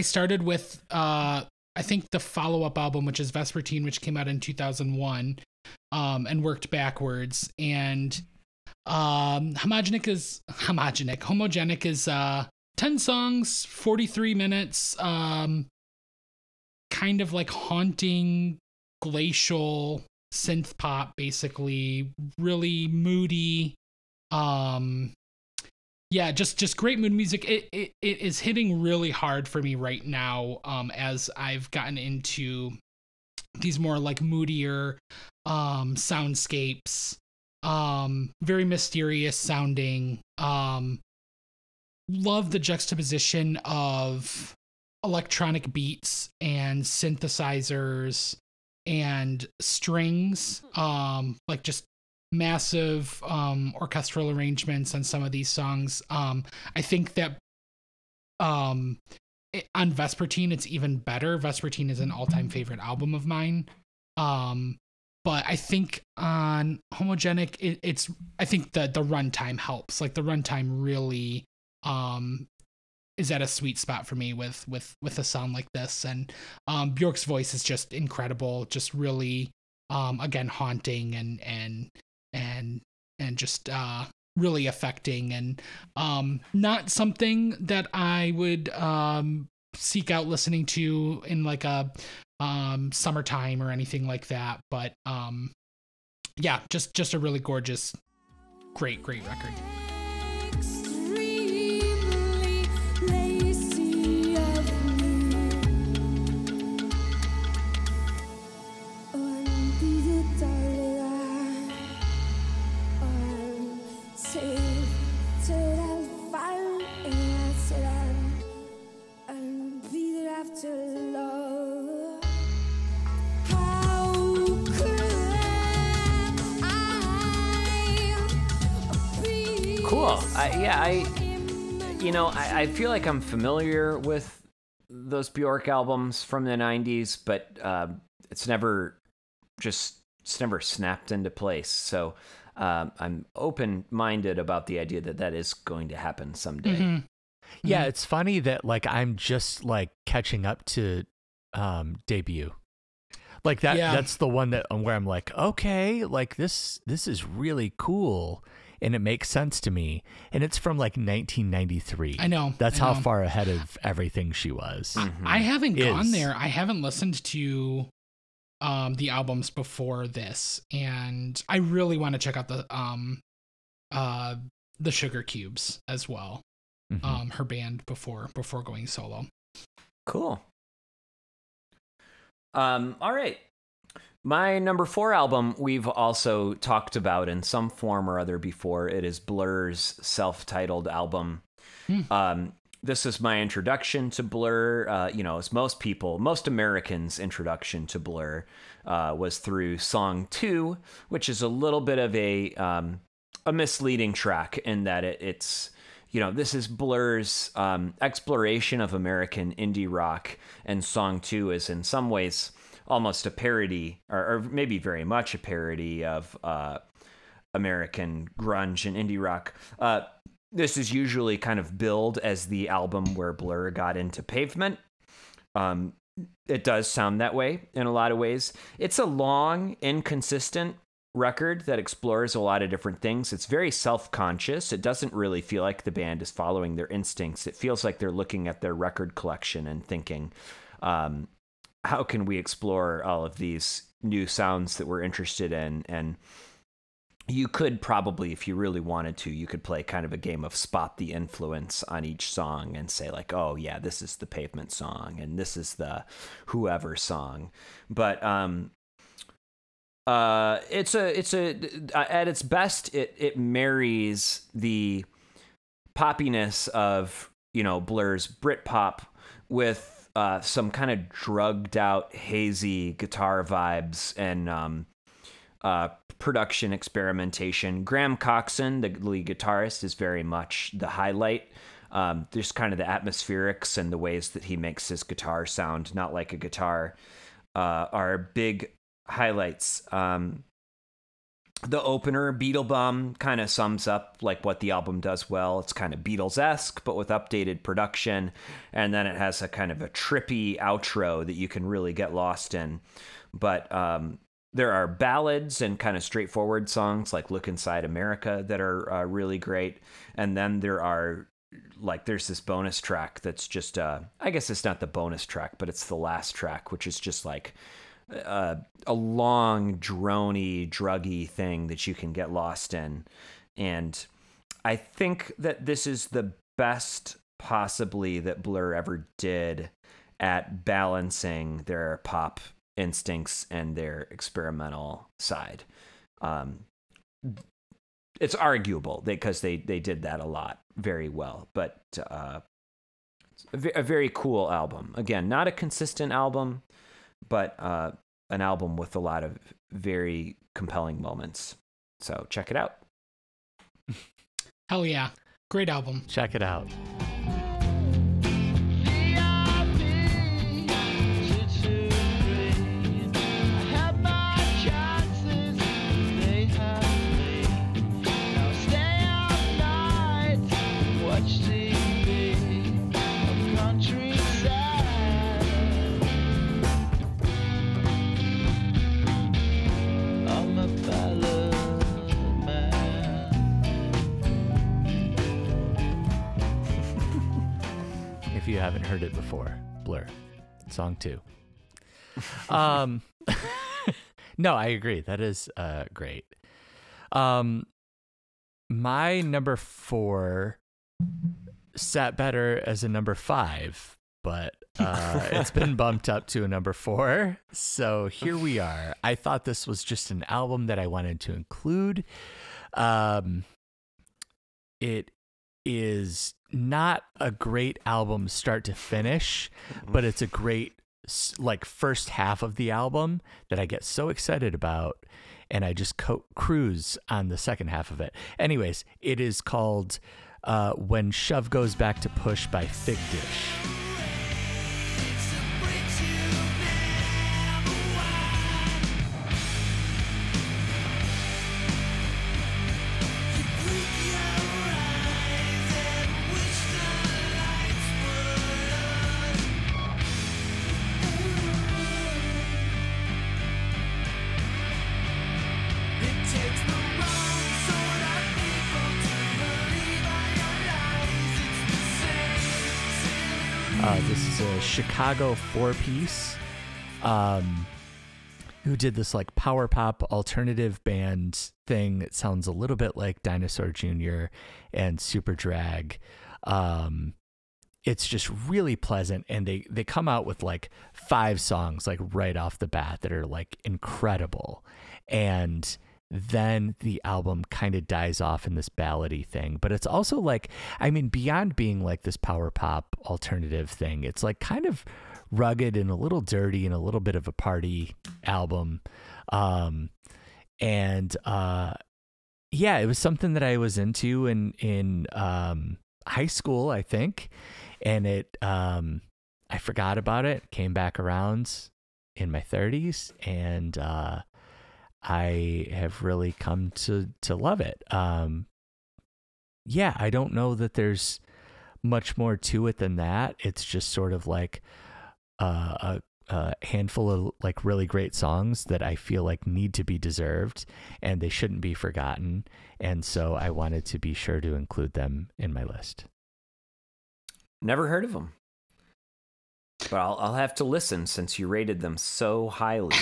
started with, I think, the follow-up album, which is Vespertine, which came out in 2001, and worked backwards. And Homogenic is 10 songs, 43 minutes, kind of like haunting, glacial synth pop, basically, really moody. Yeah, just great mood music. It is hitting really hard for me right now, as I've gotten into these more like moodier soundscapes, very mysterious sounding. Love the juxtaposition of electronic beats and synthesizers and strings, like just massive orchestral arrangements on some of these songs. I think that on Vespertine, it's even better. Vespertine is an all-time favorite album of mine. But I think on Homogenic, I think the runtime helps. Like the runtime really is at a sweet spot for me with a sound like this. And Bjork's voice is just incredible, just really again haunting and just really affecting, and not something that I would seek out listening to in like a summertime or anything like that, but yeah, just a really gorgeous, great record. I feel like I'm familiar with those Bjork albums from the 90s, but it's never snapped into place. So I'm open-minded about the idea that is going to happen someday. Mm-hmm. Yeah, it's funny that like I'm just like catching up to Debut. Like that, yeah. That's the one that where I'm like, okay, like this is really cool. And it makes sense to me. And it's from like 1993. I know. That's how far ahead of everything she was. Mm-hmm. I haven't gone there. I haven't listened to the albums before this. And I really want to check out the Sugar Cubes as well. Mm-hmm. Her band before going solo. Cool. All right. My number 4 album we've also talked about in some form or other before. It is Blur's self-titled album. Mm. This is my introduction to Blur. As most Americans' introduction to Blur was through song 2, which is a little bit of a misleading track in that it's. You know, this is Blur's exploration of American indie rock, and song 2 is in some ways almost a parody, or maybe very much a parody of American grunge and indie rock. This is usually kind of billed as the album where Blur got into Pavement. It does sound that way in a lot of ways. It's a long, inconsistent record that explores a lot of different things. It's very self-conscious. It doesn't really feel like the band is following their instincts. It feels like they're looking at their record collection and thinking, how can we explore all of these new sounds that we're interested in? And you could probably, if you really wanted to, you could play kind of a game of spot the influence on each song and say like, oh yeah, this is the Pavement song and this is the whoever song. But at its best, it marries the poppiness of, you know, Blur's Britpop with some kind of drugged out, hazy guitar vibes and production experimentation. Graham Coxon, the lead guitarist, is very much the highlight. There's kind of the atmospherics and the ways that he makes his guitar sound not like a guitar are big highlights. The opener, Beatle Bum, kind of sums up like what the album does well. It's kind of Beatles-esque, but with updated production. And then it has a kind of a trippy outro that you can really get lost in. But there are ballads and kind of straightforward songs like Look Inside America that are really great. And then there's this bonus track that's just, I guess it's not the bonus track, but it's the last track, which is just like a long, drony, druggy thing that you can get lost in. And I think that this is the best possibly that Blur ever did at balancing their pop instincts and their experimental side. It's arguable because they did that a lot very well, but a very cool album. Again, not a consistent album, but an album with a lot of very compelling moments. So check it out. Hell yeah. Great album. Check it out. If you haven't heard it before, Blur, song 2. No, I agree. That is great. My number 4 sat better as a number 5, but it's been bumped up to a number 4. So here we are. I thought this was just an album that I wanted to include. It is not a great album start to finish, but it's a great like first half of the album that I get so excited about, and I just cruise on the second half of it. Anyways, it is called When Shove Goes Back to Push by Thick Dish. Chicago 4-piece, who did this like power pop alternative band thing that sounds a little bit like Dinosaur Jr. and Super Drag. It's just really pleasant, and they come out with like 5 songs like right off the bat that are like incredible, and then the album kind of dies off in this ballady thing. But it's also like, I mean, beyond being like this power pop alternative thing, it's like kind of rugged and a little dirty and a little bit of a party album. It was something that I was into in high school, I think. And it, I forgot about it, came back around in my 30s, and, I have really come to love it. I don't know that there's much more to it than that. It's just sort of like a handful of like really great songs that I feel like need to be deserved, and they shouldn't be forgotten. And so I wanted to be sure to include them in my list. Never heard of them, but I'll have to listen since you rated them so highly.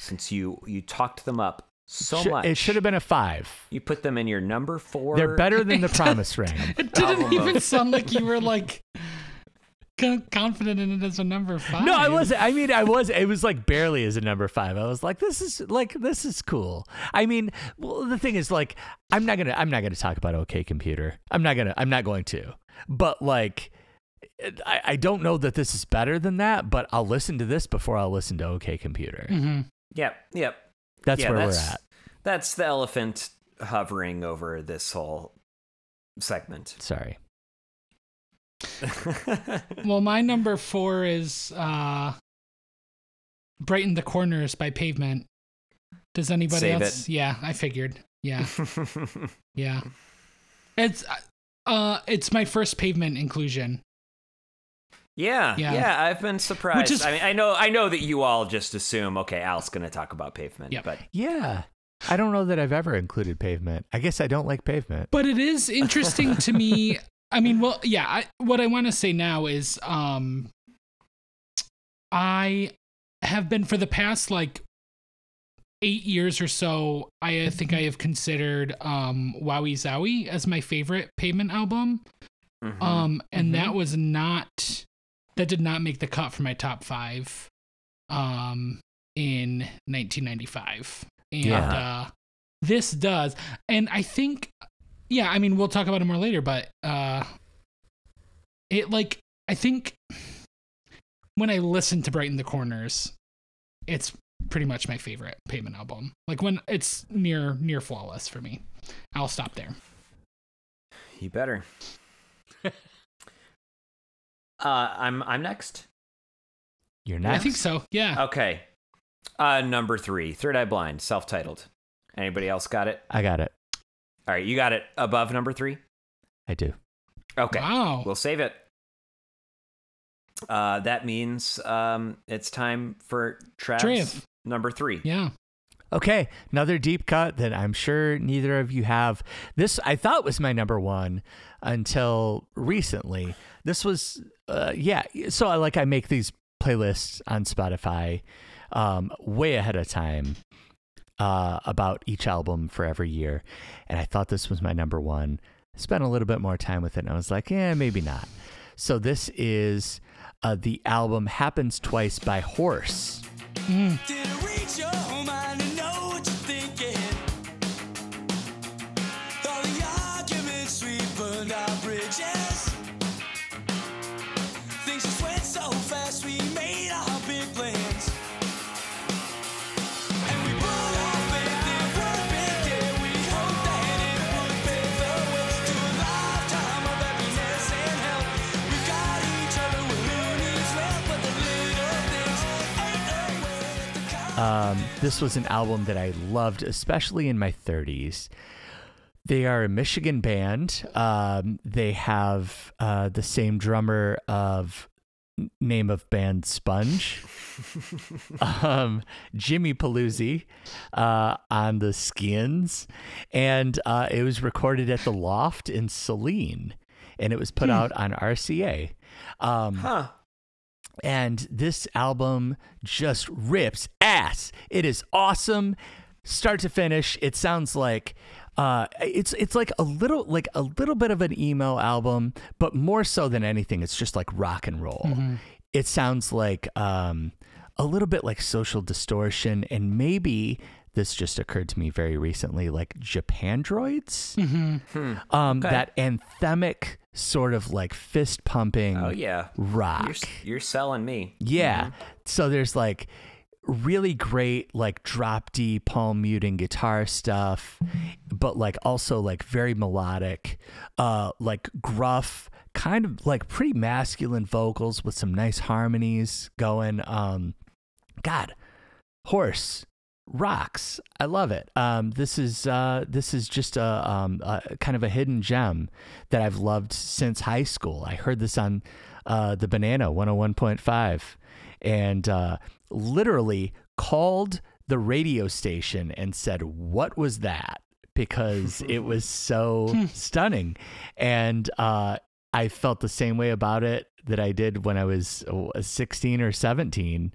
Since you talked them up so much. It should have been a 5. You put them in your number 4. They're better than The Promise Ring. It didn't even sound like you were like confident in it as a number 5. No, I wasn't. I mean, I was. It was like barely as a number 5. I was like, this is cool. I mean, well, the thing is, like, I'm not gonna talk about OK Computer. I'm not going to. But like, I don't know that this is better than that. But I'll listen to this before I'll listen to OK Computer. Mm-hmm. Yep. That's where we're at. That's the elephant hovering over this whole segment. Sorry. Well, my number 4 is Brighten the Corners by Pavement. Does anybody Save else? It. Yeah, I figured. Yeah. Yeah. It's my first Pavement inclusion. Yeah, I've been surprised. I mean, I know that you all just assume, okay, Al's going to talk about Pavement. Yep. But yeah, I don't know that I've ever included Pavement. I guess I don't like Pavement. But it is interesting to me. I mean, well, yeah, what I want to say now is I have been for the past like 8 years or so, I think I have considered Wowie Zowie as my favorite Pavement album. Mm-hmm. And that was not... That did not make the cut for my top 5 in 1995. And this does. And I think, yeah, I mean, we'll talk about it more later, but it like, I think when I listen to Brighten the Corners, it's pretty much my favorite Pavement album. Like when it's near flawless for me. I'll stop there. You better. I'm next. You're next? I think so, yeah. Okay. Number 3, Third Eye Blind, self-titled. Anybody else got it? I got it. All right, you got it above number 3? I do. Okay. Wow. We'll save it. That means it's time for Trav's number 3. Yeah. Okay, another deep cut that I'm sure neither of you have. This, I thought, was my number 1 until recently. This was, so I make these playlists on Spotify way ahead of time about each album for every year. And I thought this was my number 1. I spent a little bit more time with it, and I was like, yeah, maybe not. So this is the album Happens Twice by Horse. Mm. Did it reach your mind? This was an album that I loved, especially in my 30s. They are a Michigan band. They have the same drummer of name of band Sponge, Jimmy Paluzzi on the skins. And it was recorded at the Loft in Saline, and it was put out on RCA. And this album just rips ass. It is awesome, start to finish. It sounds like it's like a little bit of an emo album, but more so than anything, it's just like rock and roll. Mm-hmm. It sounds like a little bit like Social Distortion, and maybe this just occurred to me very recently, like Japandroids. Mm-hmm. Hmm. Okay. That anthemic sort of like fist pumping rock. You're selling me. Yeah. Mm-hmm. So there's like really great like drop D palm muting guitar stuff, but like also like very melodic, like gruff, kind of like pretty masculine vocals with some nice harmonies going. God, Horse rocks. I love it. This is just a kind of a hidden gem that I've loved since high school. I heard this on the Banana 101.5 and literally called the radio station and said, "What was that?" because it was so stunning. And I felt the same way about it that I did when I was 16 or 17.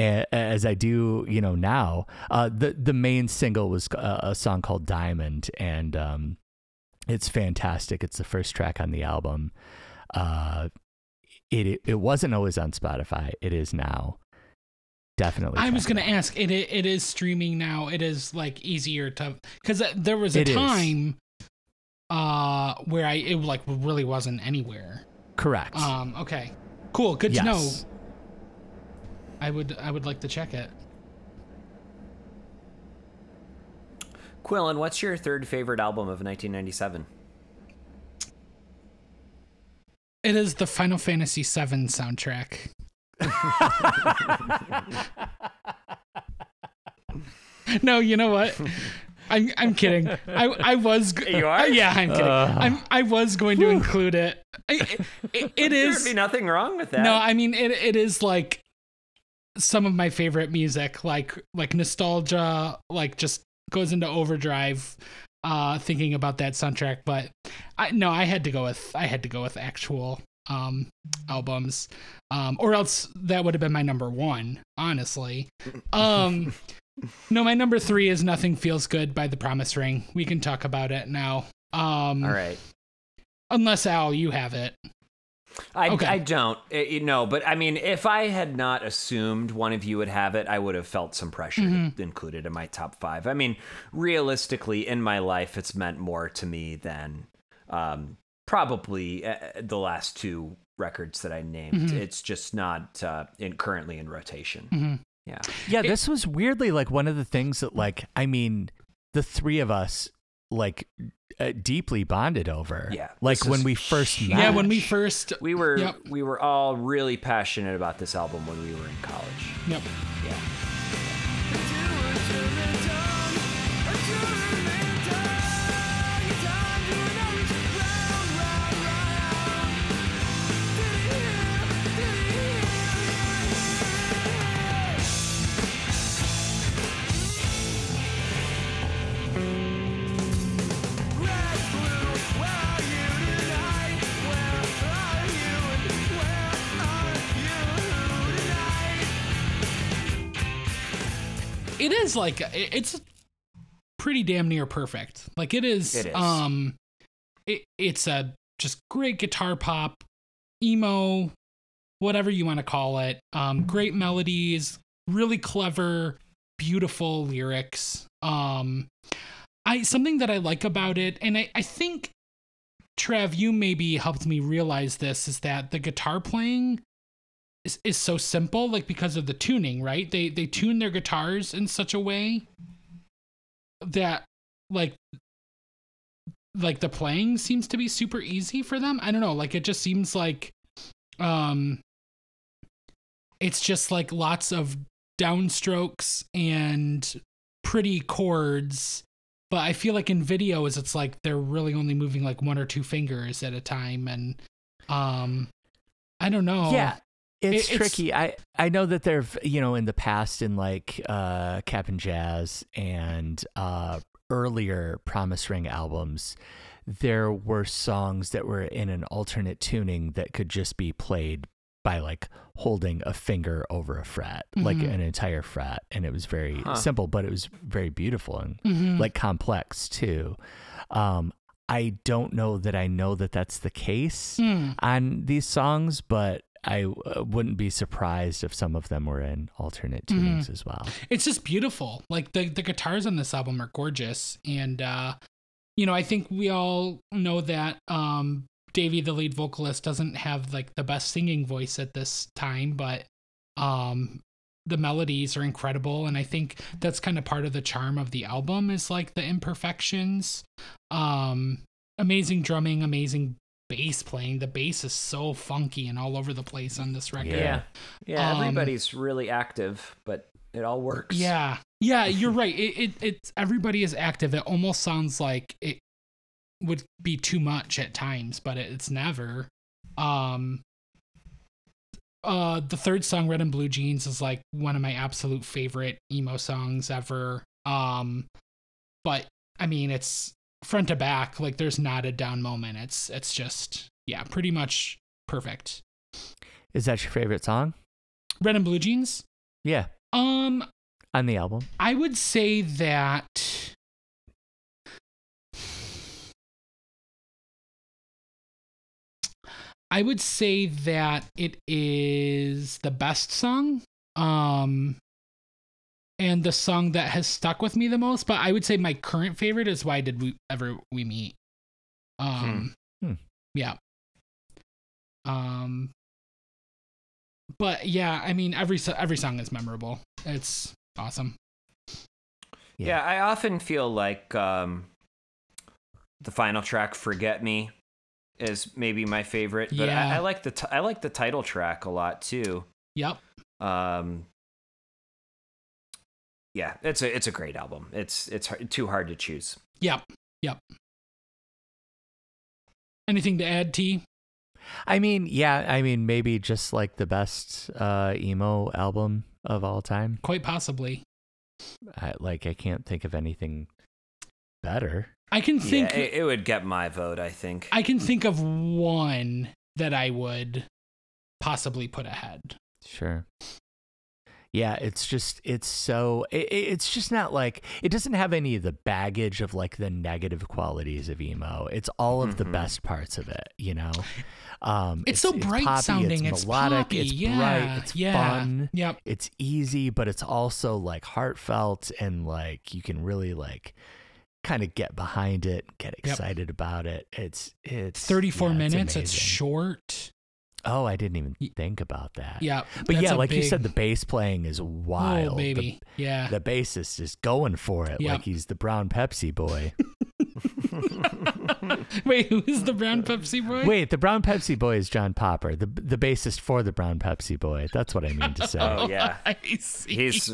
as I do, you know, now. The main single was a song called Diamond, and it's fantastic. It's the first track on the album. It wasn't always on Spotify. It is now. Definitely. I was going to ask, it is streaming now. It is like easier to, because there was a time where it like really wasn't anywhere. Correct. Okay. Cool. Good to know. I would like to check it. Quillen, what's your third favorite album of 1997? It is the Final Fantasy VII soundtrack. No, you know what? I'm kidding. I was. You are? Yeah, I'm kidding. I was going to include it. It is. There'd be nothing wrong with that. No, I mean it is like some of my favorite music. Like nostalgia. Like just goes into overdrive. Thinking about that soundtrack, but I had to go with actual albums, or else that would have been my number one, honestly. No, my number three is Nothing Feels Good by The Promise Ring. We can talk about it now. All right. Unless Al, you have it. Okay. I don't, you know, but I mean, if I had not assumed one of you would have it, I would have felt some pressure to include it in my top five. I mean, realistically, in my life, it's meant more to me than probably the last two records that I named. Mm-hmm. It's just not currently in rotation. Mm-hmm. Yeah. Yeah, this was weirdly like one of the things that, like, I mean, the three of us, like, deeply bonded over. Yeah, like when we first met. Yeah, when we first we were all really passionate about this album when we were in college. Yep. Yeah. It is like, it's pretty damn near perfect. Like it is. It's a just great guitar pop, emo, whatever you want to call it. Great melodies, really clever, beautiful lyrics. Something that I like about it, and I think, Trev, you maybe helped me realize this, is that the guitar playing is so simple, like because of the tuning, right? They tune their guitars in such a way that like the playing seems to be super easy for them. I don't know, like it just seems like it's just like lots of downstrokes and pretty chords, but I feel like in videos it's like they're really only moving like one or two fingers at a time, and I don't know. Yeah. It's tricky. I know that there have, you know, in the past in like Cap'n Jazz and earlier Promise Ring albums, there were songs that were in an alternate tuning that could just be played by like holding a finger over a fret, like an entire fret. And it was very simple, but it was very beautiful and like complex too. I don't know that I know that that's the case on these songs, but I wouldn't be surprised if some of them were in alternate tunings as well. It's just beautiful. Like the guitars on this album are gorgeous. And, you know, I think we all know that Davey, the lead vocalist, doesn't have like the best singing voice at this time, but the melodies are incredible. And I think that's kind of part of the charm of the album is like the imperfections. Amazing drumming, amazing bass playing. The bass is so funky and all over the place on this record. Yeah, everybody's really active, but it all works. Yeah, you're right. It's everybody is active. It almost sounds like it would be too much at times, but it's never. The third song, Red and Blue Jeans, is like one of my absolute favorite emo songs ever. But I mean, it's front to back, like there's not a down moment. It's just, yeah, pretty much perfect. Is that your favorite song? Red and Blue Jeans? Yeah. On the album. I would say that it is the best song. And the song that has stuck with me the most, but I would say my current favorite is Why Did We Ever We Meet. Yeah. But yeah, I mean, every song is memorable. It's awesome. Yeah, I often feel like the final track, "Forget Me," is maybe my favorite. But yeah. I like I like the title track a lot too. Yep. Yeah, it's a great album. It's too hard to choose. Yep. Anything to add, T? I mean, maybe just like the best emo album of all time. Quite possibly. I can't think of anything better. I can think... Yeah, it would get my vote, I think. I can think of one that I would possibly put ahead. Sure. Yeah, it's just not like, it doesn't have any of the baggage of like the negative qualities of emo. It's all of the best parts of it, you know? It's so bright poppy, sounding. It's melodic, poppy. It's bright, it's fun. Yep. It's easy, but it's also like heartfelt and like you can really like kind of get behind it, get excited about it. It's 34 minutes. It's short. Oh, I didn't even think about that. Yeah. But yeah, like you said, the bass playing is wild. Oh, baby. The bassist is going for it like he's the brown Pepsi boy. Wait, who is the brown Pepsi boy? Wait, the brown Pepsi boy is John Popper, the bassist for the brown Pepsi boy. That's what I mean to say. Oh, yeah. I see. He's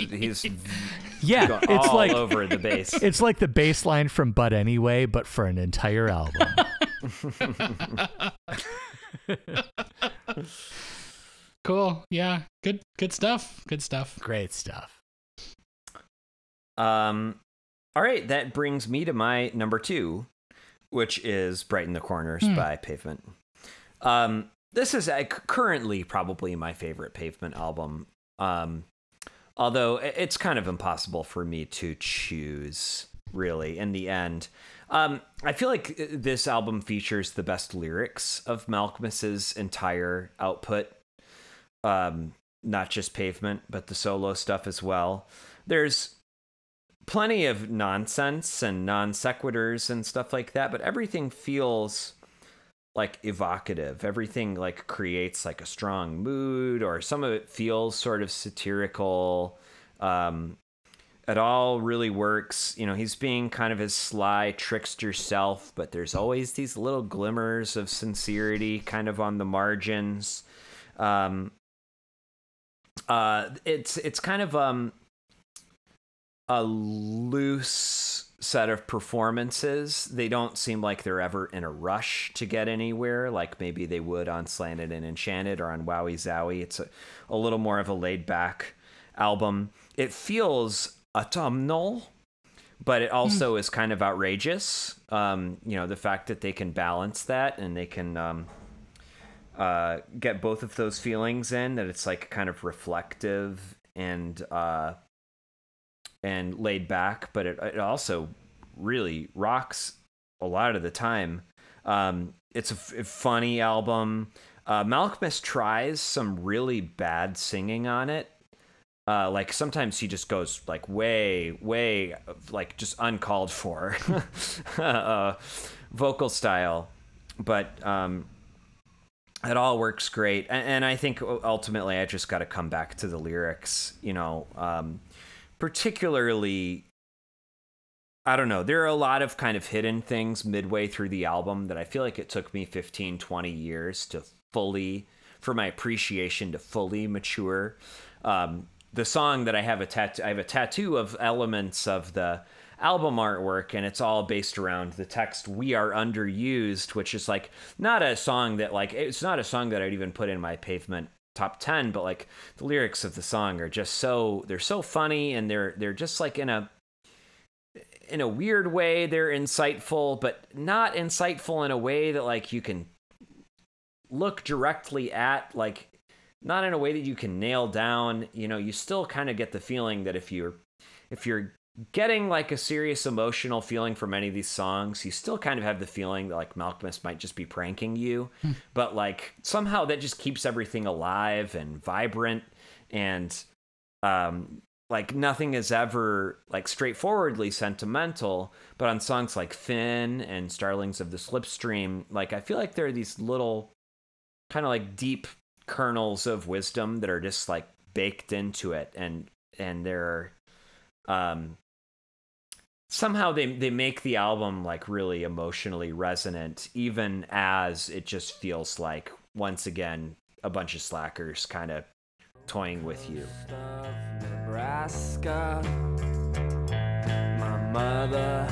it's all like, over the bass. It's like the bass line from But Anyway, but for an entire album. Cool. Yeah. Good stuff. Great stuff. All right. That brings me to my number 2, which is Brighten the Corners by Pavement. This is currently probably my favorite Pavement album. Although it's kind of impossible for me to choose really in the end. I feel like this album features the best lyrics of Malcolmus's entire output. Not just Pavement, but the solo stuff as well. There's plenty of nonsense and non sequiturs and stuff like that, but everything feels like evocative. Everything like creates like a strong mood, or some of it feels sort of satirical. It all really works. You know, he's being kind of his sly trickster self, but there's always these little glimmers of sincerity kind of on the margins. It's kind of a loose set of performances. They don't seem like they're ever in a rush to get anywhere, like maybe they would on Slanted and Enchanted or on Wowie Zowie. It's a little more of a laid-back album. It feels autumnal, but it also is kind of outrageous. You know, the fact that they can balance that and they can get both of those feelings in, that it's like kind of reflective and laid back, but it also really rocks a lot of the time. It's a funny album. Malcolmus tries some really bad singing on it. Like sometimes he just goes like way like just uncalled for vocal style, but it all works great. And I think ultimately I just got to come back to the lyrics, you know, particularly, I don't know, there are a lot of kind of hidden things midway through the album that I feel like it took me 15, 20 years to for my appreciation to fully mature. The song that I have I have a tattoo of elements of the album artwork, and it's all based around the text "We Are Underused," which is like not a song that like it's not a song that I'd even put in my Pavement top 10, but like the lyrics of the song are just they're so funny, and they're just like in a weird way they're insightful, but not insightful in a way that like you can look directly at like not in a way that you can nail down. You know, you still kind of get the feeling that if you're getting like a serious emotional feeling from any of these songs, you still kind of have the feeling that like Malcolmus might just be pranking you, but like somehow that just keeps everything alive and vibrant, and like nothing is ever like straightforwardly sentimental. But on songs like Finn and Starlings of the Slipstream, like I feel like there are these little kind of like deep kernels of wisdom that are just like baked into it, and they're somehow they make the album like really emotionally resonant, even as it just feels like, once again, a bunch of slackers kind of toying with you. Nebraska, my mother,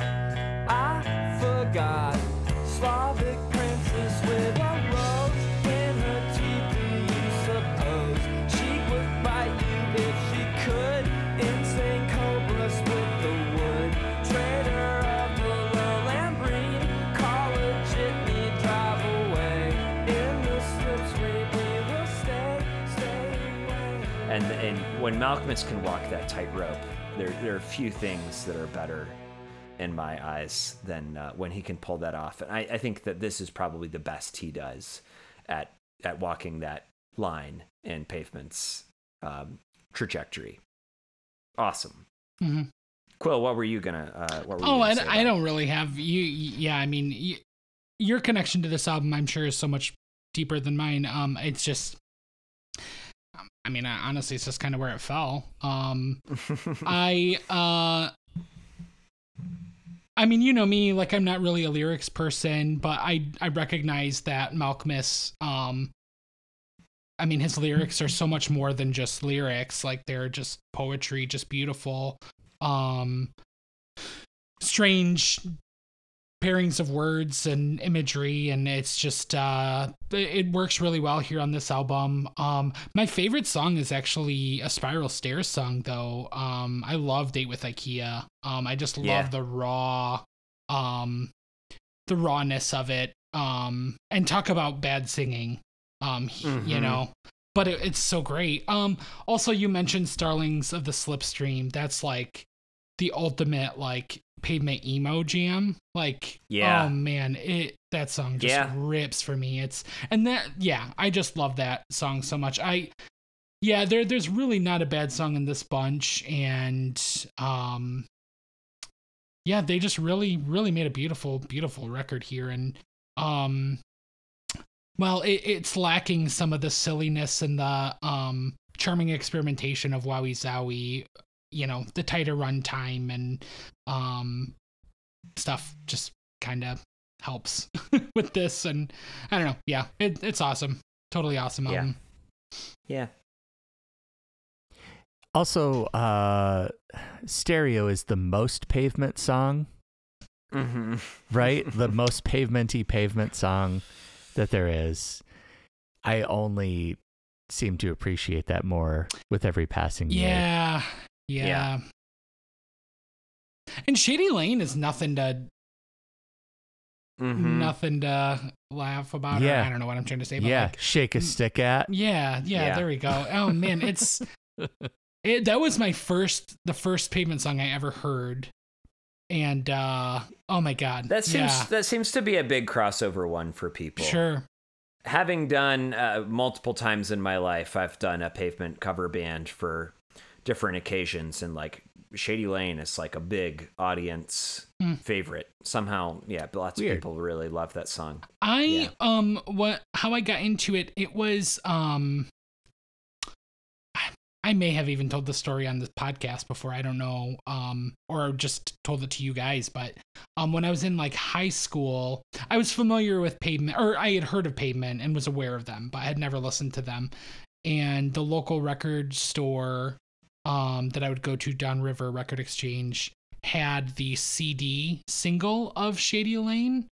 I forgot. Slavic princess with a rose in her teeth. Do you suppose she would bite you if she could? Insane cobras with the wood. Trader of the lowland breed. Call a jitney, drive away. In the slipstream we will stay away. And when Malcolmus can walk that tightrope, there are few things that are better in my eyes than when he can pull that off. And I think that this is probably the best he does at walking that line in Pavement's trajectory. Awesome. Mm-hmm. Quill, what were you gonna? I don't really have you. Yeah, I mean, your connection to this album, I'm sure, is so much deeper than mine. It's just, I mean, honestly, it's just kind of where it fell. I mean, you know me, like I'm not really a lyrics person, but I recognize that Malcolmus, I mean, his lyrics are so much more than just lyrics. Like they're just poetry, just beautiful, strange pairings of words and imagery. And it's just, it works really well here on this album. My favorite song is actually a Spiral Stairs song though. I love Date with IKEA. I just love the rawness of it. And talk about bad singing, you know, but it's so great. Also you mentioned Starlings of the Slipstream. That's like the ultimate, like Pavement emo jam. Like, oh man, that song just rips for me. I just love that song so much. There's really not a bad song in this bunch. And, yeah, they just really, really made a beautiful, beautiful record here. And, well, it's lacking some of the silliness and the charming experimentation of Wowie Zowie, you know, the tighter run time and stuff just kind of helps with this. And I don't know. Yeah, it's awesome. Totally awesome album. Yeah. Also, Stereo is the most Pavement song, right? The most Pavementy Pavement song that there is. I only seem to appreciate that more with every passing year. Yeah. And Shady Lane is nothing to laugh about. Yeah. I don't know what I'm trying to say. But yeah, like, shake a stick at. Yeah. There we go. Oh man, it's. That was the first Pavement song I ever heard. And, oh my God. That seems to be a big crossover one for people. Sure. Having done multiple times in my life, I've done a Pavement cover band for different occasions. And like Shady Lane is like a big audience favorite somehow. Yeah. Lots of people really love that song. How I got into it, it was, I may have even told the story on the podcast before, I don't know, or just told it to you guys, but when I was in like high school, I was familiar with Pavement, or I had heard of Pavement and was aware of them, but I had never listened to them. And the local record store that I would go to, Downriver Record Exchange, had the CD single of Shady Lane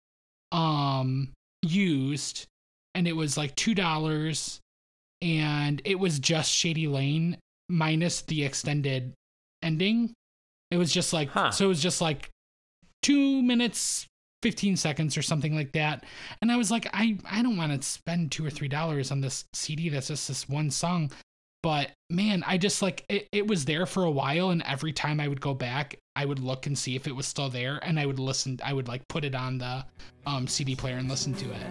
used, and it was like $2, and it was just Shady Lane minus the extended ending. It was just like 2 minutes 15 seconds or something like that. And I was like, I don't want to spend $2 or $3 on this CD that's just this one song. But man, I just like, it was there for a while. And every time I would go back, I would look and see if it was still there. And I would listen, I would like put it on the CD player and listen to it.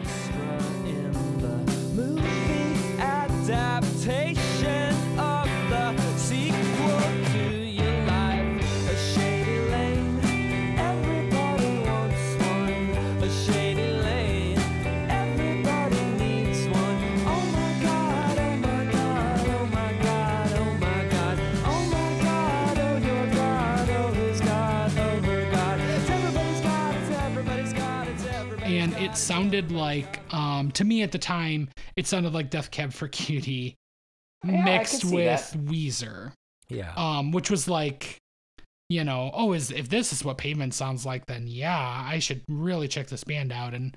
Extra in the movie adaptation of the sequel to your life, a shady lane. Everybody wants one, a shady lane. Everybody needs one. Oh my God, oh my God, oh my God, oh my God, oh my God, oh your God, oh his God, oh her God. It's everybody's God, it's everybody's God, it's everybody's. And it sounded like, to me at the time, it sounded like Death Cab for Cutie. Yeah, mixed with that. Weezer. Yeah. Which was like, you know, oh, if this is what Pavement sounds like, then yeah, I should really check this band out. And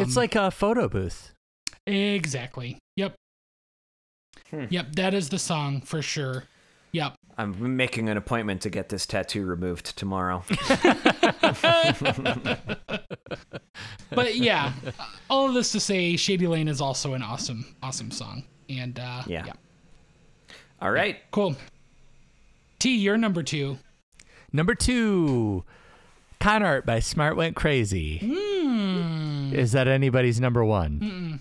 it's like a photo booth. Exactly. Yep. Yep, that is the song for sure. Yep. I'm making an appointment to get this tattoo removed tomorrow. But yeah, all of this to say, Shady Lane is also an awesome, awesome song. And yeah. All right. Cool. T, you're number two. Number two, Con Art by Smart Went Crazy. Is that anybody's number one?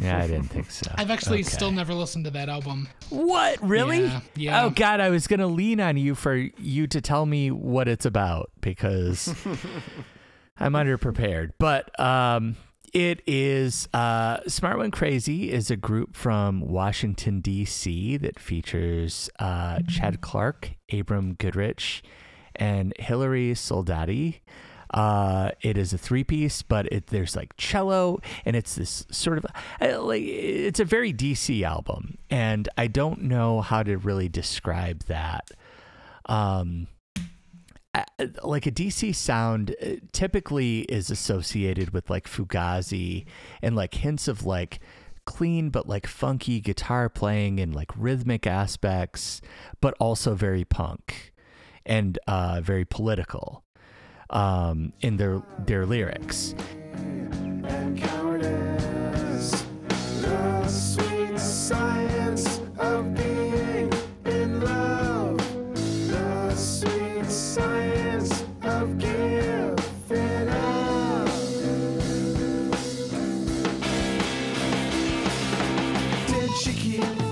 Yeah, I didn't think so. I've actually still never listened to that album. What? Really? Yeah. Oh, God, I was going to lean on you for you to tell me what it's about because I'm underprepared. But, it is Smart Went Crazy is a group from Washington, D.C. that features Chad Clark, Abram Goodrich, and Hilary Soldati. It is a three-piece, but there's like cello, and it's this sort of like it's a very D.C. album, and I don't know how to really describe that. Like a DC sound typically is associated with like Fugazi and like hints of like clean but like funky guitar playing and like rhythmic aspects, but also very punk and very political in their lyrics. And cowardice, the sweet science of being in love, the sweet science.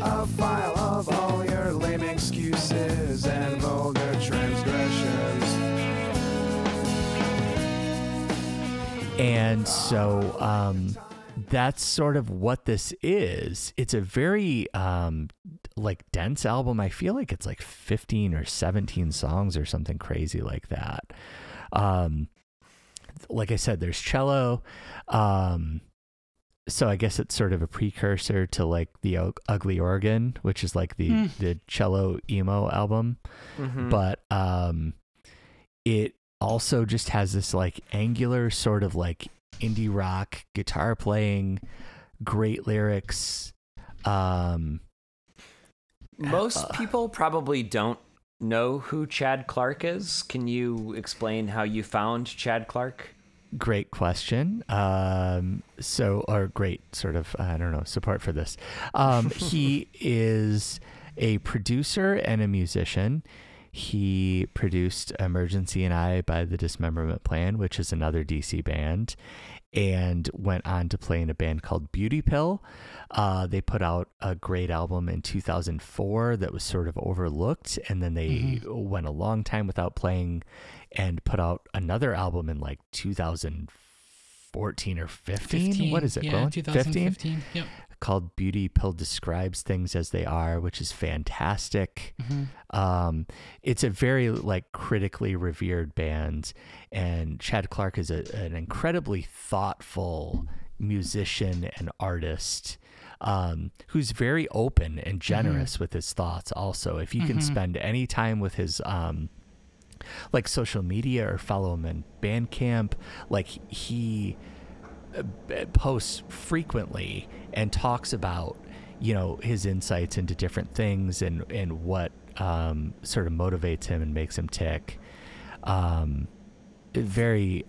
A file of all your lame excuses and vulgar transgressions. And so that's sort of what this is. It's a very like dense album. I feel like it's like 15 or 17 songs or something crazy like that. Like I said, there's cello. So I guess it's sort of a precursor to like the Ugly Organ, which is like the cello emo album. But it also just has this like angular sort of like indie rock guitar playing, great lyrics. Most people probably don't know who Chad Clark is. Can you explain how you found Chad Clark? Great question. Or great sort of, I don't know, support for this. He is a producer and a musician. He produced Emergency and I by the Dismemberment Plan, which is another DC band, and went on to play in a band called Beauty Pill. They put out a great album in 2004 that was sort of overlooked, and then they went a long time without playing and put out another album in like 2014 or 15. What is it? Yeah, 2015. Yep. Called Beauty Pill Describes Things as They Are, which is fantastic. It's a very like critically revered band, and Chad Clark is an incredibly thoughtful musician and artist who's very open and generous with his thoughts. Also, if you can spend any time with his like social media or follow him in Bandcamp, like he posts frequently and talks about, you know, his insights into different things and what sort of motivates him and makes him tick. very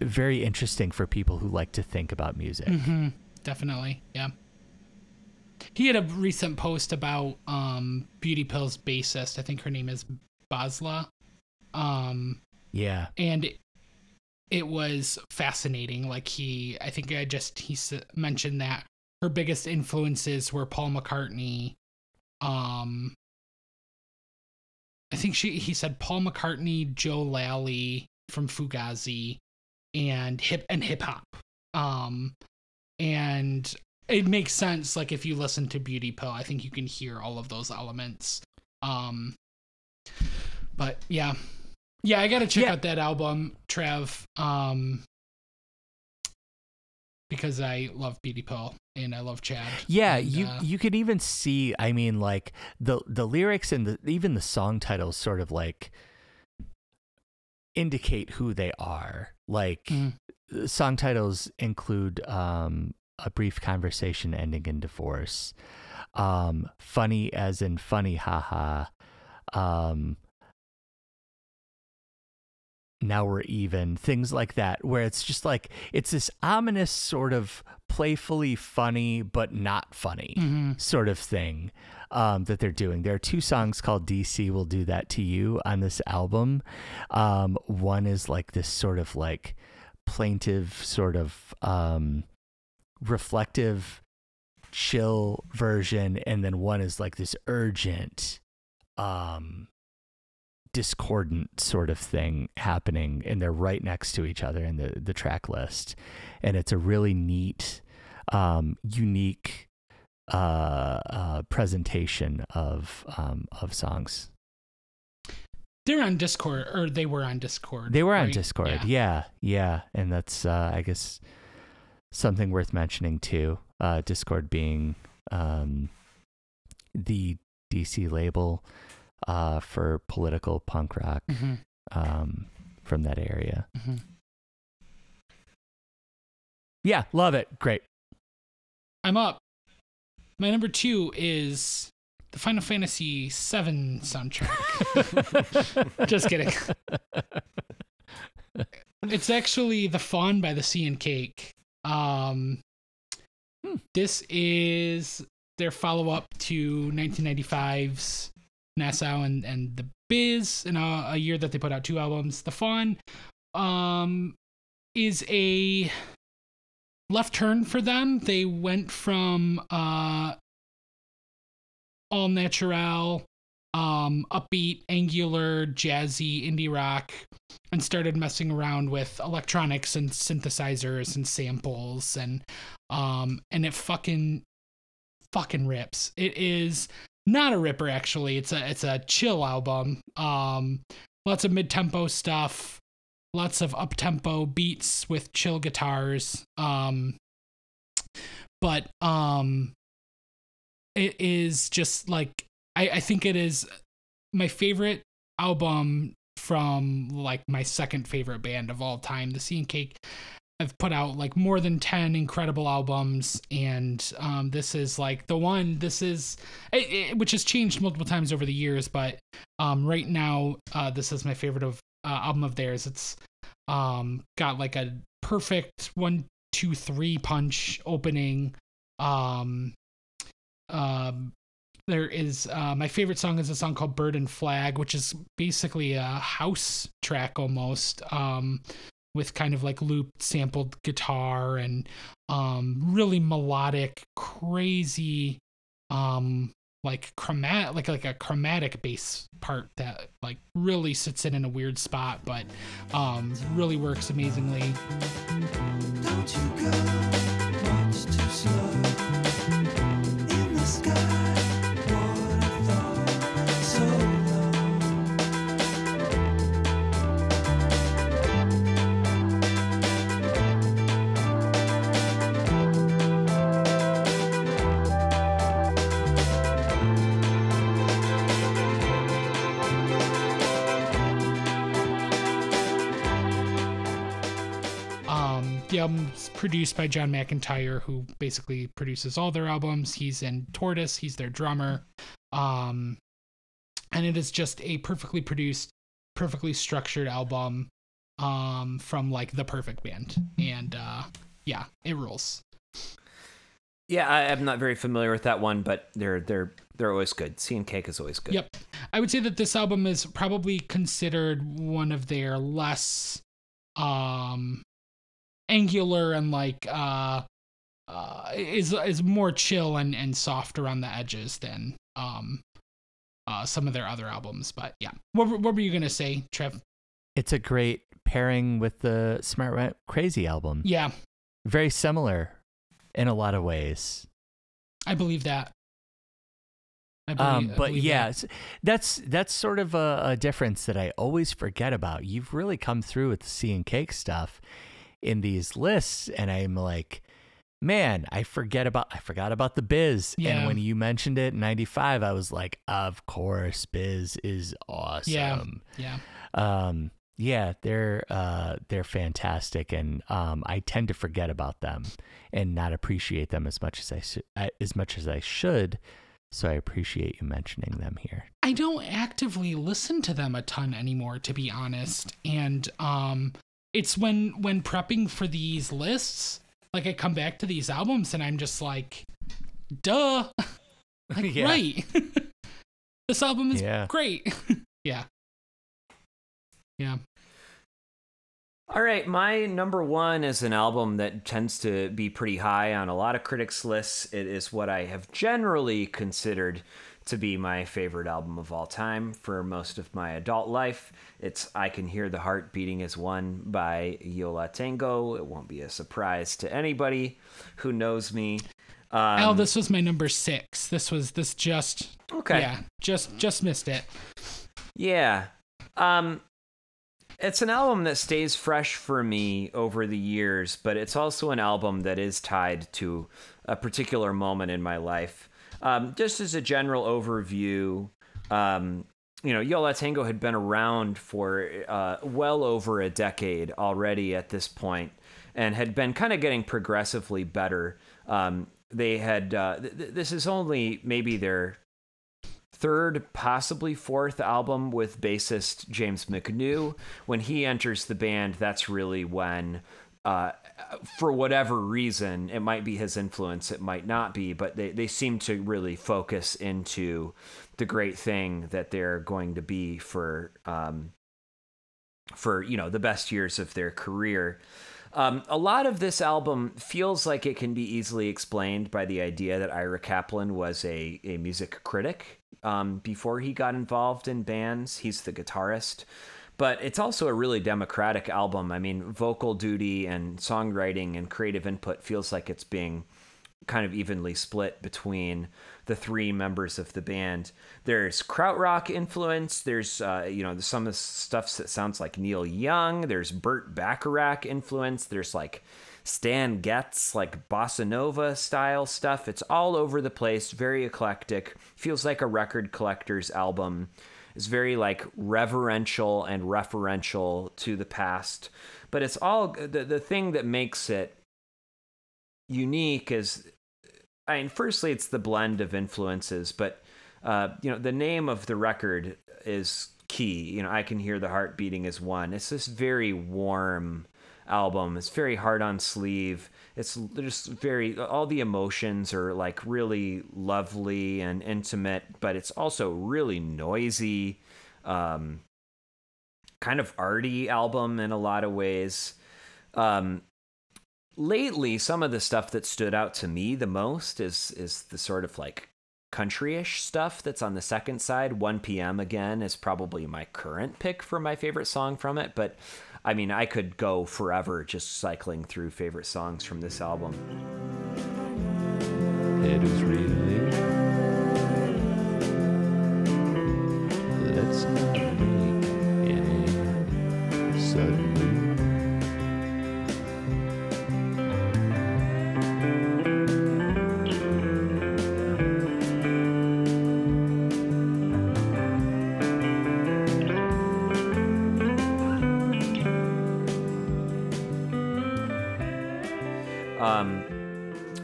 very interesting for people who like to think about music. Mm-hmm. Definitely, yeah. He had a recent post about Beauty Pill's bassist. I think her name is Basla. Yeah. And it was fascinating. Like he mentioned that her biggest influences were Paul McCartney. I think he said Paul McCartney, Joe Lally from Fugazi, and hip hop. And it makes sense. Like if you listen to Beauty Pill, I think you can hear all of those elements. But yeah, I gotta check out that album, Trav. Because I love Beauty Pill and I love Chad. Yeah, and, you can even see. I mean, like the lyrics and even the song titles sort of like indicate who they are. Like song titles include A Brief Conversation Ending in Divorce, Funny as in funny, haha. Now We're Even, things like that, where it's just like it's this ominous sort of playfully funny but not funny sort of thing that they're doing. There are two songs called DC Will Do That to You on this album. One is like this sort of like plaintive sort of reflective chill version, and then one is like this urgent discordant sort of thing happening, and they're right next to each other in the track list. And it's a really neat, unique presentation of songs. They're on Discord, or they were on Discord. They were on Discord, yeah. And that's I guess something worth mentioning too. Discord being the DC label for political punk rock from that area. Yeah, love it. Great. I'm up. My number 2 is the Final Fantasy VII soundtrack. Just kidding. It's actually The Faun by the Sea and Cake. This is their follow-up to 1995's Nassau and the Biz, in a year that they put out 2 albums. The Faun is a left turn for them. They went from all natural, upbeat, angular, jazzy, indie rock, and started messing around with electronics and synthesizers and samples, and it fucking rips. It is not a ripper, actually. It's a chill album. Lots of mid-tempo stuff, lots of up-tempo beats with chill guitars. But it is just like, I think it is my favorite album from like my second favorite band of all time, the Sea and Cake. I've put out like more than 10 incredible albums, and this is like the one. This is it, which has changed multiple times over the years, but right now this is my favorite of album of theirs. It's got like a perfect 1-2-3 punch opening. There is my favorite song is a song called Bird and Flag, which is basically a house track almost. With kind of like looped sampled guitar and really melodic, crazy, like a chromatic bass part that like really sits in a weird spot, but really works amazingly. Don't you go much too slow in the sky. The album's produced by John McIntyre, who basically produces all their albums. He's in Tortoise. He's their drummer. And it is just a perfectly produced, perfectly structured album from like the Perfect Band, and yeah, it rules. Yeah, I'm not very familiar with that one, but they're always good. Sea and Cake is always good. Yep. I would say that this album is probably considered one of their less angular and like is more chill and soft around the edges than some of their other albums. But yeah, what were you gonna say, Trev? It's a great pairing with the Smart Rat Crazy album. Yeah, very similar. In a lot of ways. I believe that. But that's sort of a difference that I always forget about. You've really come through with the Sea and Cake stuff in these lists. And I'm like, man, I forgot about the Biz. Yeah. And when you mentioned it in 95, I was like, of course, Biz is awesome. Yeah. Yeah, they're fantastic, and I tend to forget about them and not appreciate them as much as I should. So I appreciate you mentioning them here. I don't actively listen to them a ton anymore, to be honest, and it's when prepping for these lists, like I come back to these albums and I'm just like, duh, like yeah. Right, this album is great, yeah. Yeah. All right. My number one is an album that tends to be pretty high on a lot of critics' lists. It is what I have generally considered to be my favorite album of all time for most of my adult life. It's I Can Hear the Heart Beating as One by Yo La Tengo. It won't be a surprise to anybody who knows me. This was my number 6. This just... Okay. Yeah. Just missed it. Yeah. It's an album that stays fresh for me over the years, but it's also an album that is tied to a particular moment in my life. Just as a general overview, Yo La Tengo had been around for well over a decade already at this point and had been kind of getting progressively better. They had, this is only maybe their third, possibly fourth album with bassist James McNew. When he enters the band, that's really when, for whatever reason, it might be his influence, it might not be, but they seem to really focus into the great thing that they're going to be for the best years of their career. A lot of this album feels like it can be easily explained by the idea that Ira Kaplan was a music critic. Before he got involved in bands, he's the guitarist, but it's also a really democratic album. I mean, vocal duty and songwriting and creative input feels like it's being kind of evenly split between the three members of the band. There's krautrock influence. There's, some of the stuff that sounds like Neil Young. There's Burt Bacharach influence. There's like Stan Getz, like bossa nova style stuff. It's all over the place, very eclectic. Feels like a record collector's album. It's very like reverential and referential to the past, but it's all the thing that makes it unique is, I mean, firstly, it's the blend of influences, but the name of the record is key. I Can Hear the Heart Beating as One. It's this very warm album. It's very hard on sleeve. It's just very, all the emotions are like really lovely and intimate, but it's also really noisy, kind of arty album in a lot of ways. Lately, some of the stuff that stood out to me the most is the sort of like country-ish stuff that's on the second side. 1 PM again is probably my current pick for my favorite song from it, but I mean, I could go forever just cycling through favorite songs from this album. It is really. Let's not be in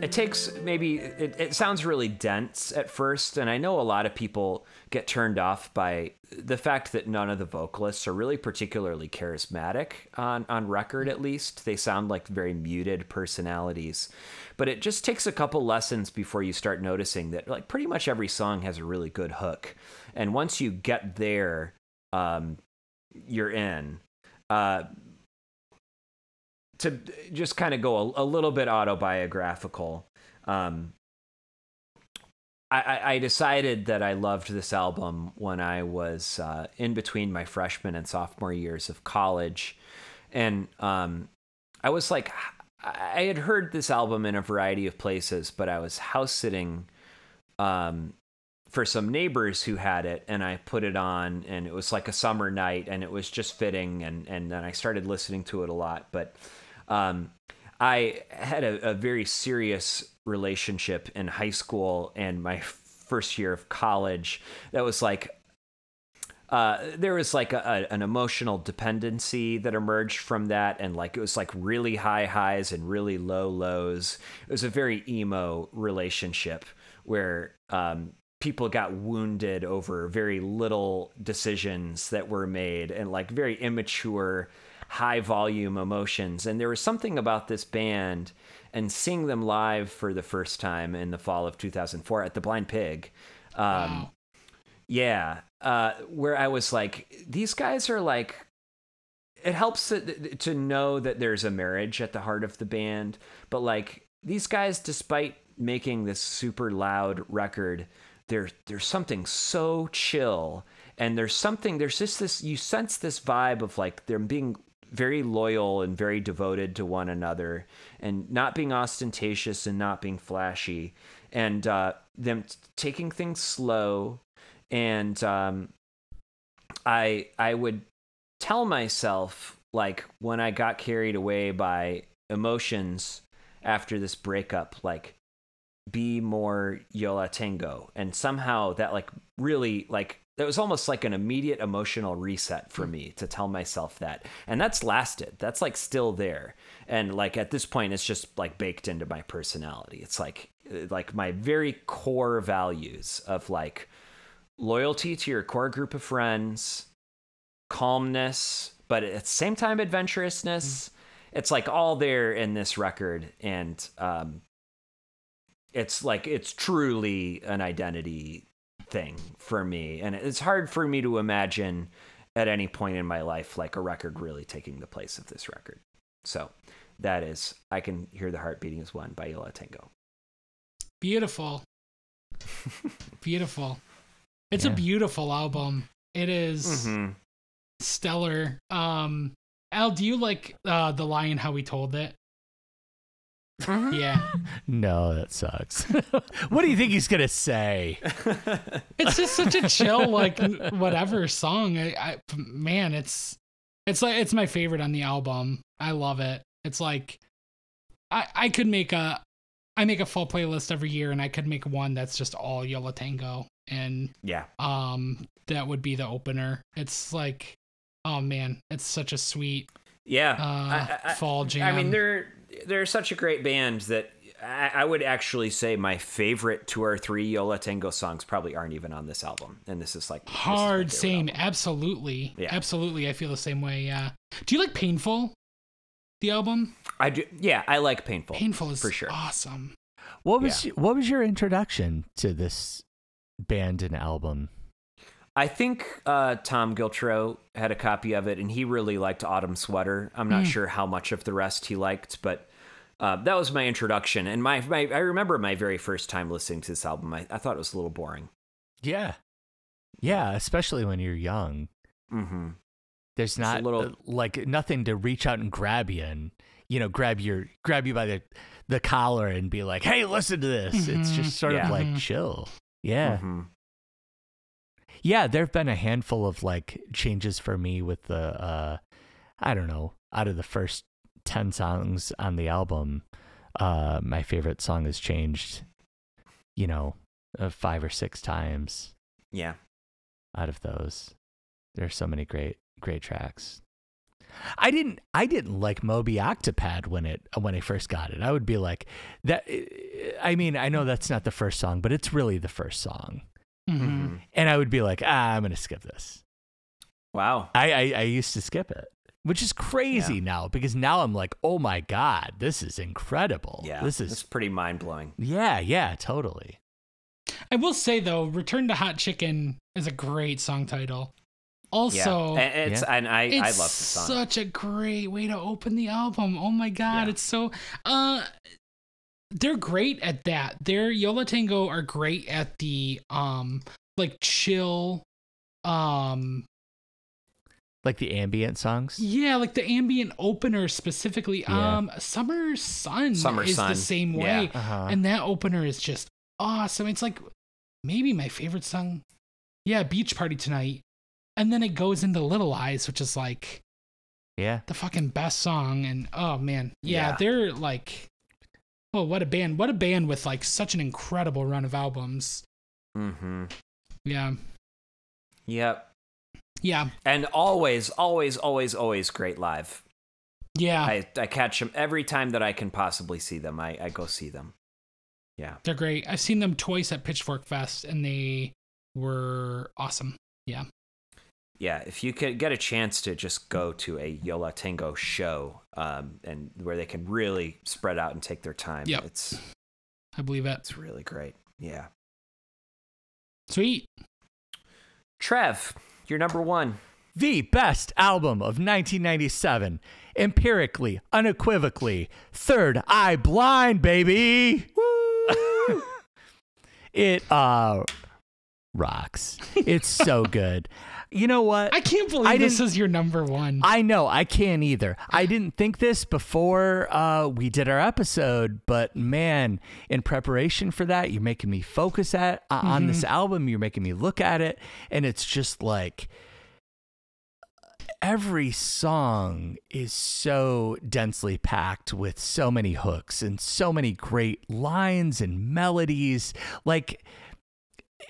It takes maybe, it sounds really dense at first, and I know a lot of people get turned off by the fact that none of the vocalists are really particularly charismatic on record, at least. They sound like very muted personalities. But it just takes a couple lessons before you start noticing that like pretty much every song has a really good hook. And once you get there, you're in. To just kind of go a little bit autobiographical, I decided that I loved this album when I was in between my freshman and sophomore years of college. And I was like, I had heard this album in a variety of places, but I was house sitting for some neighbors who had it, and I put it on, and it was like a summer night, and it was just fitting, and then I started listening to it a lot. But I had a very serious relationship in high school and my first year of college that was like, there was like an emotional dependency that emerged from that. And like, it was like really high highs and really low lows. It was a very emo relationship where people got wounded over very little decisions that were made and like very immature, high volume emotions. And there was something about this band and seeing them live for the first time in the fall of 2004 at the Blind Pig. Wow. Yeah. Where I was like, these guys are like, it helps to know that there's a marriage at the heart of the band, but like these guys, despite making this super loud record, there's something so chill, and there's just this, you sense this vibe of like them being very loyal and very devoted to one another and not being ostentatious and not being flashy, and them taking things slow. And I would tell myself, like, when I got carried away by emotions after this breakup, like, be more Yo La Tengo. And somehow that like really like, that was almost like an immediate emotional reset for me to tell myself that. And that's lasted. That's like still there. And like at this point, it's just like baked into my personality. It's like my very core values of like loyalty to your core group of friends, calmness, but at the same time, adventurousness. It's like all there in this record. And it's like, it's truly an identity thing for me. And it's hard for me to imagine at any point in my life, like a record really taking the place of this record. So that is, I Can Hear the Heart Beating as One by Yo La Tengo. Beautiful. Beautiful. It's a beautiful album. It is stellar. Al, do you like The Lion, How We Told It? Yeah. No, that sucks. What do you think he's gonna say? It's just such a chill, like whatever song. I man, it's like it's my favorite on the album. I love it. It's like I could make I make a full playlist every year, and I could make one that's just all Yo La Tengo, and that would be the opener. It's like, oh man, it's such a sweet fall jam. I mean, they're such a great band that I would actually say my favorite 2 or 3 Yo La Tengo songs probably aren't even on this album. And this is like hard. Same. Album. Absolutely. Yeah. Absolutely. I feel the same way. Yeah. Do you like Painful? The album? I do. Yeah. I like Painful. Painful is for sure. Awesome. What was your introduction to this band and album? I think Tom Giltro had a copy of it, and he really liked Autumn Sweater. I'm not sure how much of the rest he liked, but that was my introduction. And I remember my very first time listening to this album. I thought it was a little boring. Yeah. Yeah, especially when you're young. Mm-hmm. There's not like nothing to reach out and grab you and, you know, grab you by the collar and be like, hey, listen to this. Mm-hmm. It's just sort of like chill. Yeah. Mm-hmm. Yeah, there have been a handful of like changes for me with the, I don't know, out of the first 10 songs on the album, my favorite song has changed, you know, 5 or 6 times. Yeah. Out of those, there's so many great, great tracks. I didn't like Moby Octopad when I first got it. I would be like that. I mean, I know that's not the first song, but it's really the first song. Mm-hmm. And I would be like, I'm going to skip this. Wow. I used to skip it, which is crazy now, because now I'm like, oh my God, this is incredible. Yeah. This is pretty mind blowing. Yeah. Yeah, totally. I will say though, Return to Hot Chicken is a great song title. Also, and I love the song. Such a great way to open the album. Oh my God. Yeah. It's so, they're great at that. Their Yo La Tengo are great at the chill, like the ambient songs. Yeah, like the ambient opener specifically. Yeah. Summer Sun is the same way, and that opener is just awesome. It's like maybe my favorite song. Yeah, Beach Party Tonight, and then it goes into Little Eyes, which is like, the fucking best song. And oh man, they're like. Oh, what a band. What a band with like such an incredible run of albums. Mm-hmm. Yeah. Yep. Yeah. And always great live. Yeah. I catch them every time that I can possibly see them. I go see them. Yeah. They're great. I've seen them twice at Pitchfork Fest and they were awesome. Yeah. Yeah, if you could get a chance to just go to a Yo La Tengo show, and where they can really spread out and take their time. Yeah, I believe it. It's really great. Yeah. Sweet. Trev, your number one. The best album of 1997. Empirically, unequivocally, Third Eye Blind, baby. Woo! It rocks. It's so good. You know what? I can't believe this is your number one. I know. I can't either. I didn't think this before we did our episode, but man, in preparation for that, you're making me focus on this album. You're making me look at it. And it's just like every song is so densely packed with so many hooks and so many great lines and melodies. Like,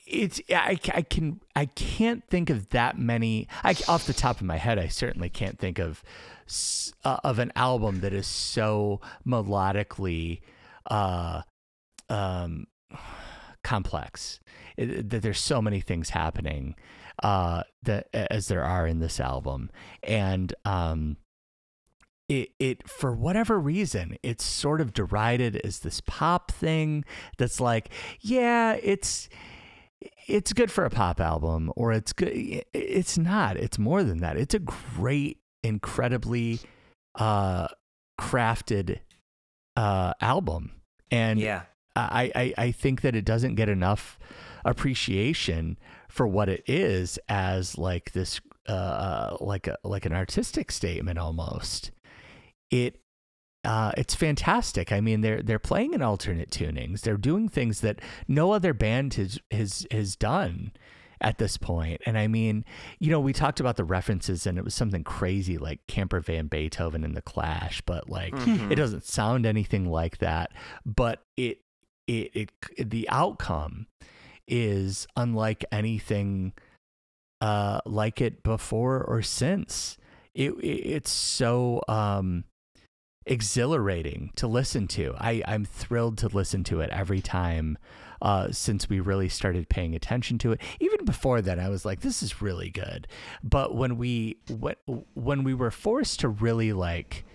it's I can't think of that many. Off the top of my head, I certainly can't think of an album that is so melodically complex. That there's so many things happening that as there are in this album, and It for whatever reason, it's sort of derided as this pop thing that's like, yeah, it's good for a pop album, or it's good. It's not. It's more than that. It's a great, incredibly crafted album, and I think that it doesn't get enough appreciation for what it is as like this like an artistic statement almost. It's fantastic. I mean, they're playing in alternate tunings. They're doing things that no other band has done at this point. And I mean, you know, we talked about the references, and it was something crazy like Camper Van Beethoven and The Clash, but like it doesn't sound anything like that. But it the outcome is unlike anything like it before or since. It's so exhilarating to listen to. I'm thrilled to listen to it every time since we really started paying attention to it. Even before that, I was like, this is really good. But when we were forced to really like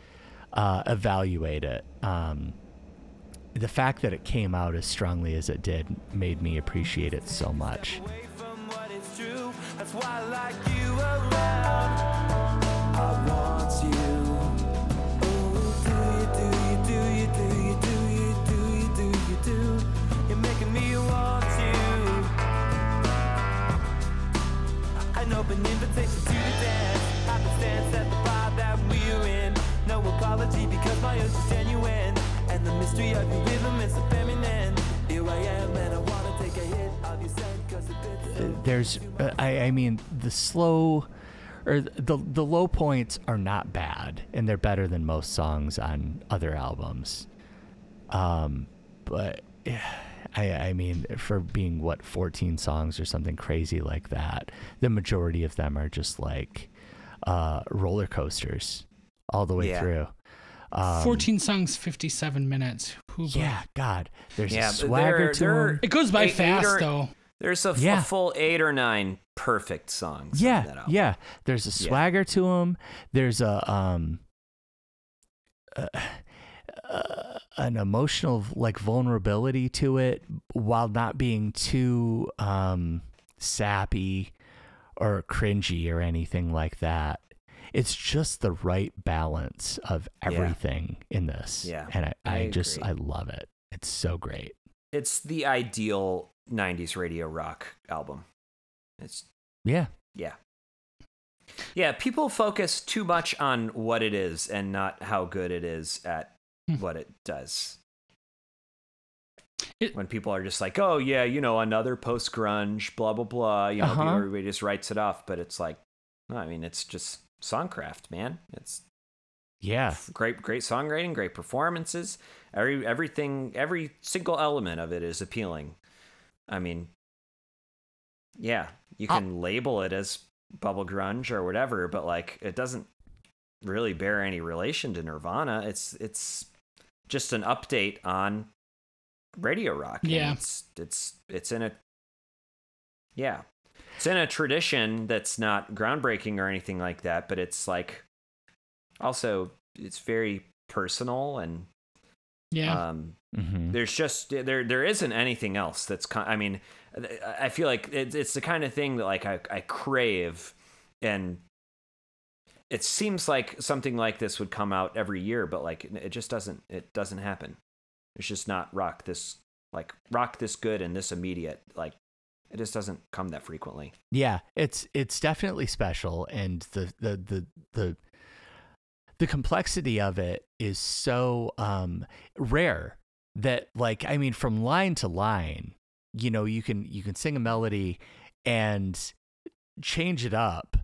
evaluate it, the fact that it came out as strongly as it did made me appreciate it so much. That's why I like you around. I want you. Ooh, do you, do you, do you, do you, do you, do you, do? You're making me want you. An open invitation to dance. Happenstance at the bar that we're in. No apology because my earth is genuine. And the mystery of your rhythm is so feminine. Here I am and I want to take a hit of your scent because it's... There's, I mean, the slow... Or the low points are not bad, and they're better than most songs on other albums. But I mean, for being 14 songs or something crazy like that, the majority of them are just like roller coasters all the way through. 14 songs, 57 minutes. Huba. Yeah, God. There's a swagger to them. It goes by fast, though. There's a full 8 or 9 perfect songs. Yeah, that yeah. There's a swagger to them. There's an emotional vulnerability to it, while not being too sappy or cringy or anything like that. It's just the right balance of everything in this. Yeah. And I love it. It's so great. It's the ideal 90s radio rock album. It's people focus too much on what it is and not how good it is at what it does. When people are just like, oh yeah, another post-grunge, blah blah blah, everybody just writes it off. But it's like, I mean, it's just songcraft, man. It's great songwriting, great performances. Every single element of it is appealing. I mean, you can label it as bubble grunge or whatever, but it doesn't really bear any relation to Nirvana. It's just an update on radio rock. Yeah, and it's in a tradition that's not groundbreaking or anything like that, but it's also it's very personal and there's just there isn't anything else that's I feel like it's the kind of thing that I crave, and it seems like something like this would come out every year, but it just doesn't happen. It's just not rock this good and this immediate. It just doesn't come that frequently. Yeah, it's definitely special, and the complexity of it is so rare that from line to line, you can sing a melody and change it up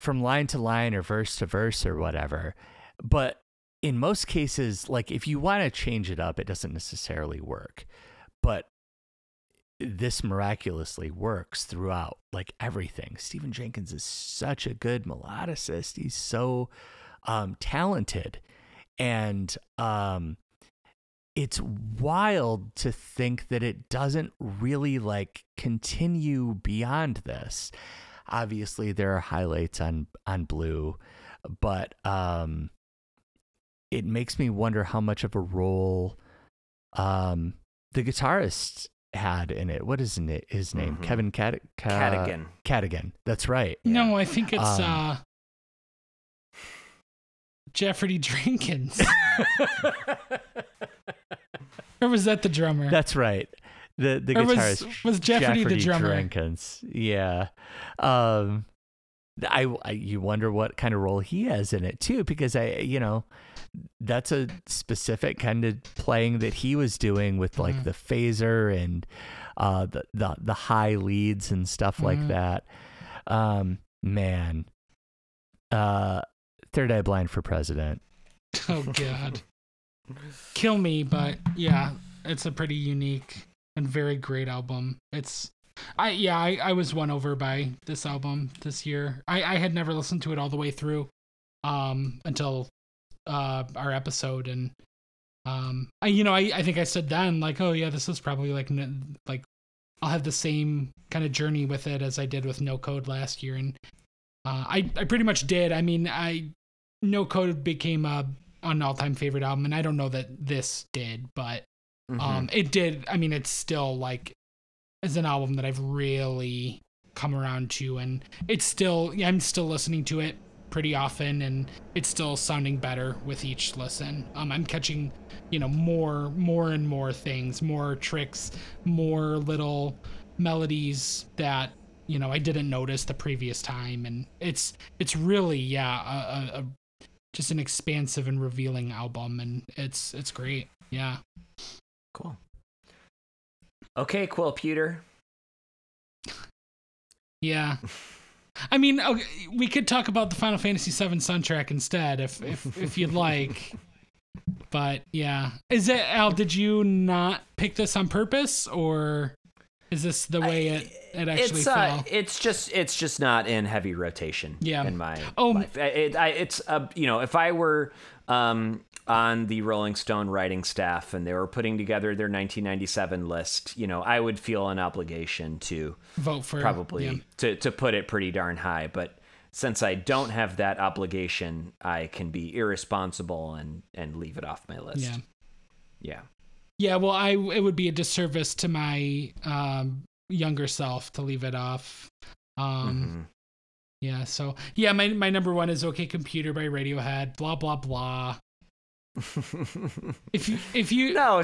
from line to line or verse to verse or whatever. But in most cases, if you want to change it up, it doesn't necessarily work. But this miraculously works throughout, everything. Stephen Jenkins is such a good melodicist. He's so talented, and it's wild to think that it doesn't really continue beyond this. Obviously, there are highlights on Blue, but it makes me wonder how much of a role the guitarist had in it. What is his name? Mm-hmm. Kevin Cadogan. Cadogan. That's right. No, I think it's Jeffrey Jenkins. Or was that the drummer? That's right. The guitarist was Jeffrey the drummer. Jenkins. Yeah. You wonder what kind of role he has in it too, because that's a specific kind of playing that he was doing with the phaser and the high leads and stuff like that. Man, Third Eye Blind for president. Oh God, kill me, but yeah, it's a pretty unique and very great album. It's I was won over by this album this year. I had never listened to it all the way through until our episode, and I think I said then oh yeah, this is probably I'll have the same kind of journey with it as I did with No Code last year, and I pretty much did. No Code became an all-time favorite album, and I don't know that this did, but it did. It's still is an album that I've really come around to, and it's still, I'm still listening to it pretty often, and it's still sounding better with each listen. I'm catching, more and more things, more tricks, more little melodies that, I didn't notice the previous time. And it's really, just an expansive and revealing album, and it's great. Yeah. Cool. Okay, Quill Pewter. Yeah. Okay, we could talk about the Final Fantasy VII soundtrack instead if you'd like. But yeah. Is it, Al, did you not pick this on purpose, or Is this the way it actually fell? It's just not in heavy rotation. Yeah. In my life. If I were on the Rolling Stone writing staff and they were putting together their 1997 list, I would feel an obligation to vote for to put it pretty darn high. But since I don't have that obligation, I can be irresponsible and leave it off my list. Yeah. Yeah, well, it would be a disservice to my younger self to leave it off. Yeah, so yeah, my number one is "OK Computer" by Radiohead. Blah blah blah. Say if you know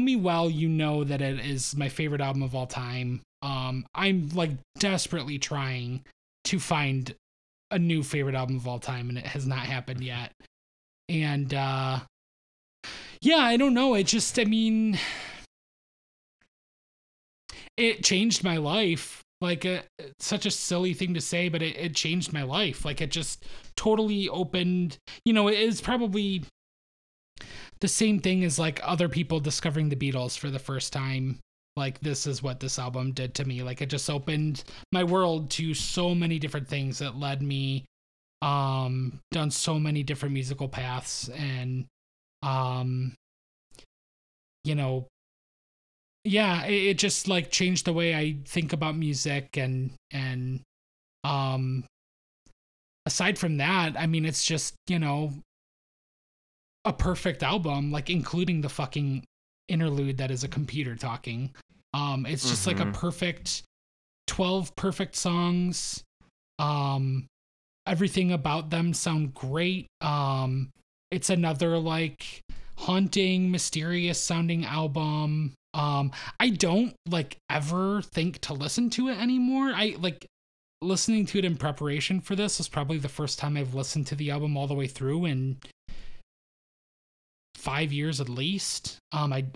me well, you know that it is my favorite album of all time. I'm desperately trying to find a new favorite album of all time, and it has not happened yet. And I don't know. It changed my life. Such a silly thing to say, but it changed my life. It just totally opened. It is probably the same thing as other people discovering the Beatles for the first time. This is what this album did to me. It just opened my world to so many different things that led me down so many different musical paths. And it just changed the way I think about music and aside from that, it's just, a perfect album, including the fucking interlude that is a computer talking. It's just a perfect 12 perfect songs. Everything about them sound great. It's another haunting, mysterious sounding album. I don't ever think to listen to it anymore. I listening to it in preparation for this was probably the first time I've listened to the album all the way through in 5 years at least. When I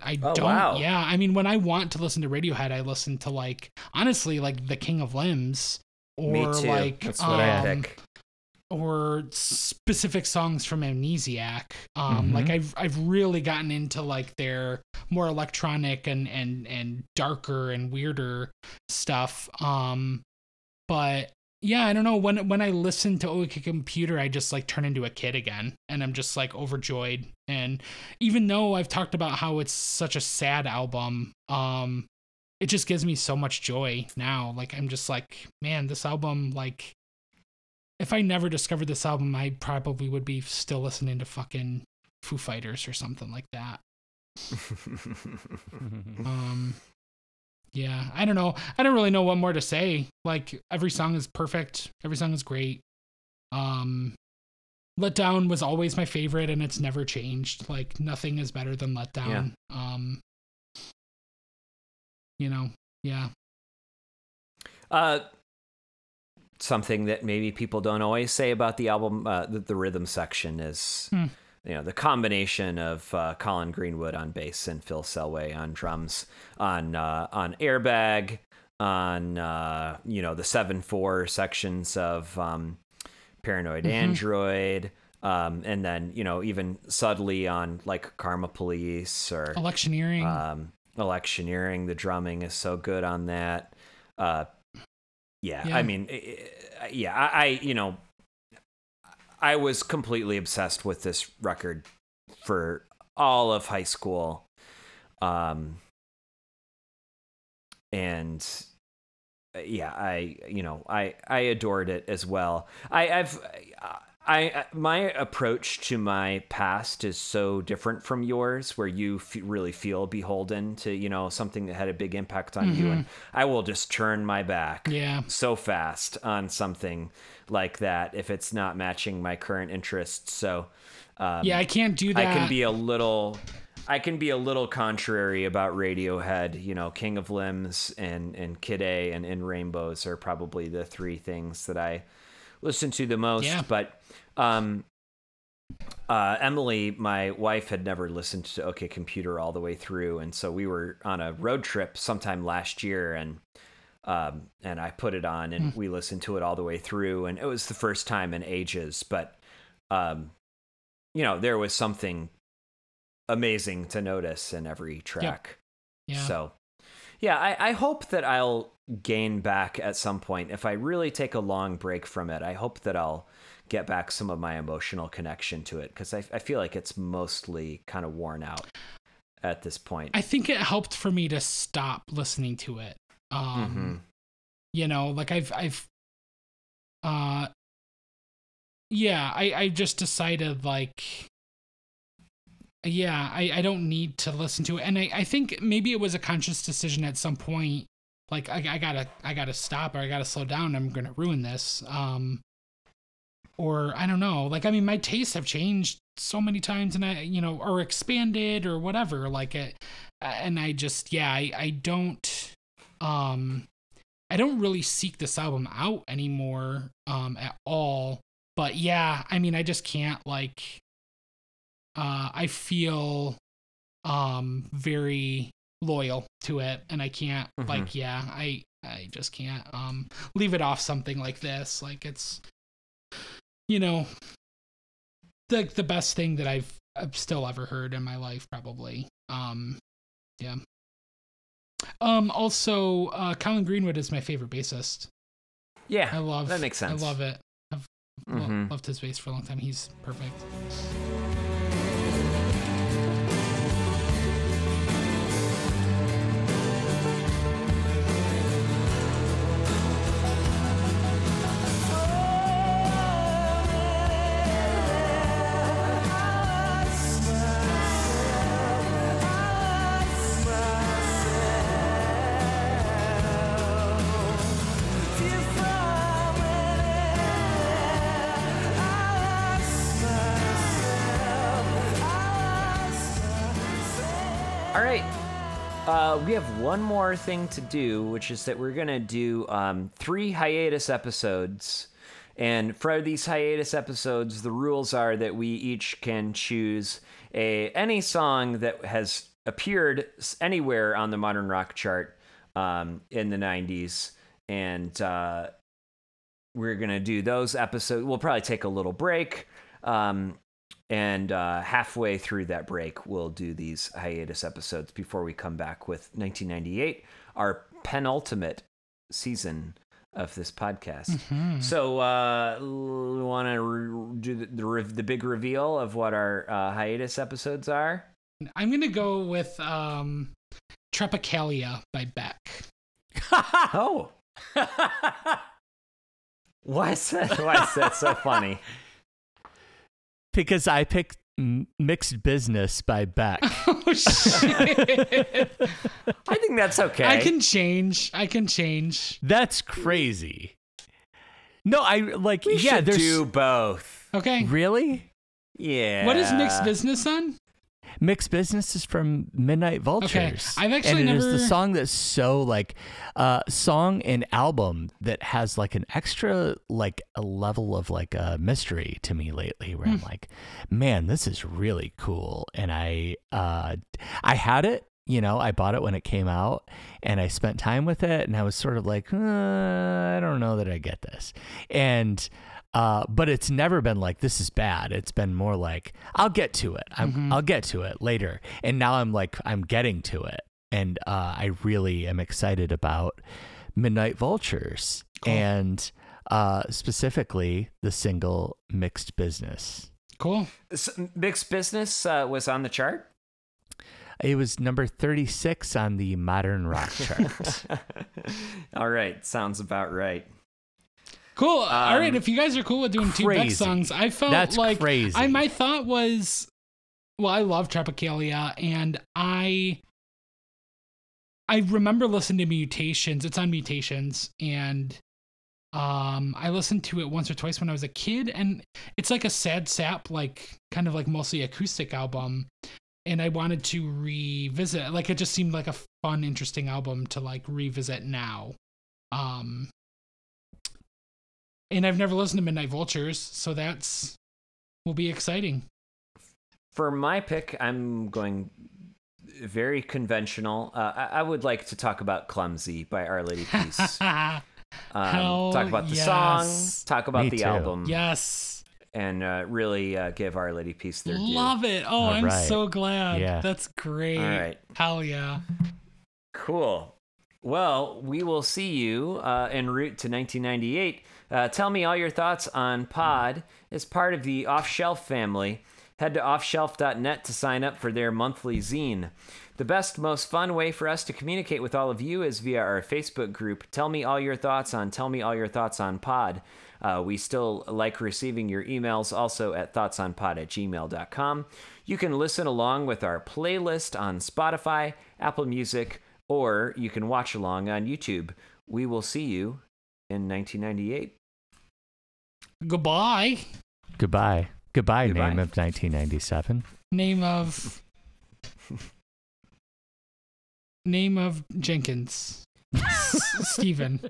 want to listen to Radiohead, I listen to The King of Limbs or Me too. That's what I pick. Or specific songs from Amnesiac. I've really gotten into their more electronic and darker and weirder stuff. But yeah, I don't know, when I listen to OK Computer, I just turn into a kid again, and I'm just overjoyed. And even though I've talked about how it's such a sad album, it just gives me so much joy now. I'm just man, this album, if I never discovered this album, I probably would be still listening to fucking Foo Fighters or something like that. I don't know. I don't really know what more to say. Every song is perfect. Every song is great. Let Down was always my favorite, and it's never changed. Nothing is better than Let Down. Yeah. Something that maybe people don't always say about the album, the rhythm section is, the combination of Colin Greenwood on bass and Phil Selway on drums, on Airbag, on the 7/4 sections of Paranoid Android, and then even subtly on Karma Police or Electioneering. Electioneering, the drumming is so good on that. I was completely obsessed with this record for all of high school. I adored it as well. My approach to my past is so different from yours, where you really feel beholden to, something that had a big impact on you. And I will just turn my back so fast on something like that if it's not matching my current interests. So, I can't do that. I can be a little contrary about Radiohead. King of Limbs and Kid A and In Rainbows are probably the three things that I listen to the most, but Emily, my wife, had never listened to OK Computer all the way through, and so we were on a road trip sometime last year, and I put it on, and we listened to it all the way through, and it was the first time in ages, but there was something amazing to notice in every track. Yeah. So, yeah, I hope that I'll gain back at some point. If I really take a long break from it, I hope that I'll get back some of my emotional connection to it, because I feel like it's mostly kind of worn out at this point. I think it helped for me to stop listening to it. Mm-hmm. You know, like I just decided, like, yeah, I don't need to listen to it. And I think maybe it was a conscious decision at some point, like, I gotta stop, or I gotta slow down. I'm gonna ruin this. Or I don't know, like, I mean, my tastes have changed so many times, and or expanded or whatever, like it. And I just, yeah, I don't really seek this album out anymore, at all. But yeah, I mean, I just can't, like, I feel, very loyal to it, and I can't, mm-hmm. like, yeah, I just can't, leave it off something like this. Like, it's, you know, like the best thing that I've still ever heard in my life, probably. Yeah. Also, Colin Greenwood is my favorite bassist. Yeah, that makes sense. I love it. I've mm-hmm. loved his bass for a long time. He's perfect. We have one more thing to do, which is that we're going to do 3 hiatus episodes. And for these hiatus episodes, the rules are that we each can choose any song that has appeared anywhere on the modern rock chart in the 90s. And we're going to do those episodes. We'll probably take a little break. And halfway through that break, we'll do these hiatus episodes before we come back with 1998, our penultimate season of this podcast. Mm-hmm. So we want to do the big reveal of what our hiatus episodes are. I'm going to go with Tropicalia by Beck. Oh. Why is that so funny? Because I picked Mixed Business by Beck. Oh, shit. I think that's okay. I can change. That's crazy. No, I like, we yeah, there's. We should do both. Okay. Really? Yeah. What is Mixed Business on? Mixed Business is from Midnight Vultures. Okay. I've actually never. And it is the song that's so, like, song and album that has, like, an extra, like, a level of, like, a mystery to me lately, where I'm like, man, this is really cool. And I had it, you know, I bought it when it came out, and I spent time with it, and I was sort of like, I don't know that I get this. And but it's never been like, this is bad. It's been more like, I'll get to it. I'll get to it later. And now I'm like, I'm getting to it. And I really am excited about Midnight Vultures. Cool. And specifically the single Mixed Business. Cool. So, Mixed Business was on the chart? It was number 36 on the modern rock chart. All right. Sounds about right. Cool. All right. If you guys are cool with doing crazy. 2 Beck songs, I felt that's like crazy. My thought was, well, I love Tropicalia, and I remember listening to Mutations. It's on Mutations, and I listened to it once or twice when I was a kid, and it's like a sad sap, like kind of like mostly acoustic album, and I wanted to revisit. Like, it just seemed like a fun, interesting album to like revisit now. And I've never listened to Midnight Vultures, so that's will be exciting. For my pick, I'm going very conventional. I would like to talk about Clumsy by Our Lady Peace. Talk about the song, talk about the album. Yes. And really give Our Lady Peace their due. Love it. Oh, I'm so glad. Yeah. That's great. All right. Hell yeah. Cool. Well, we will see you en route to 1998. Tell me all your thoughts on Pod as part of the Off-Shelf family. Head to offshelf.net to sign up for their monthly zine. The best, most fun way for us to communicate with all of you is via our Facebook group, Tell Me All Your Thoughts on Pod. We still like receiving your emails, also at thoughtsonpod@gmail.com. You can listen along with our playlist on Spotify, Apple Music, or you can watch along on YouTube. We will see you in 1998. Goodbye. Goodbye. Goodbye, goodbye. Name of 1997. Name of Jenkins. Stephen.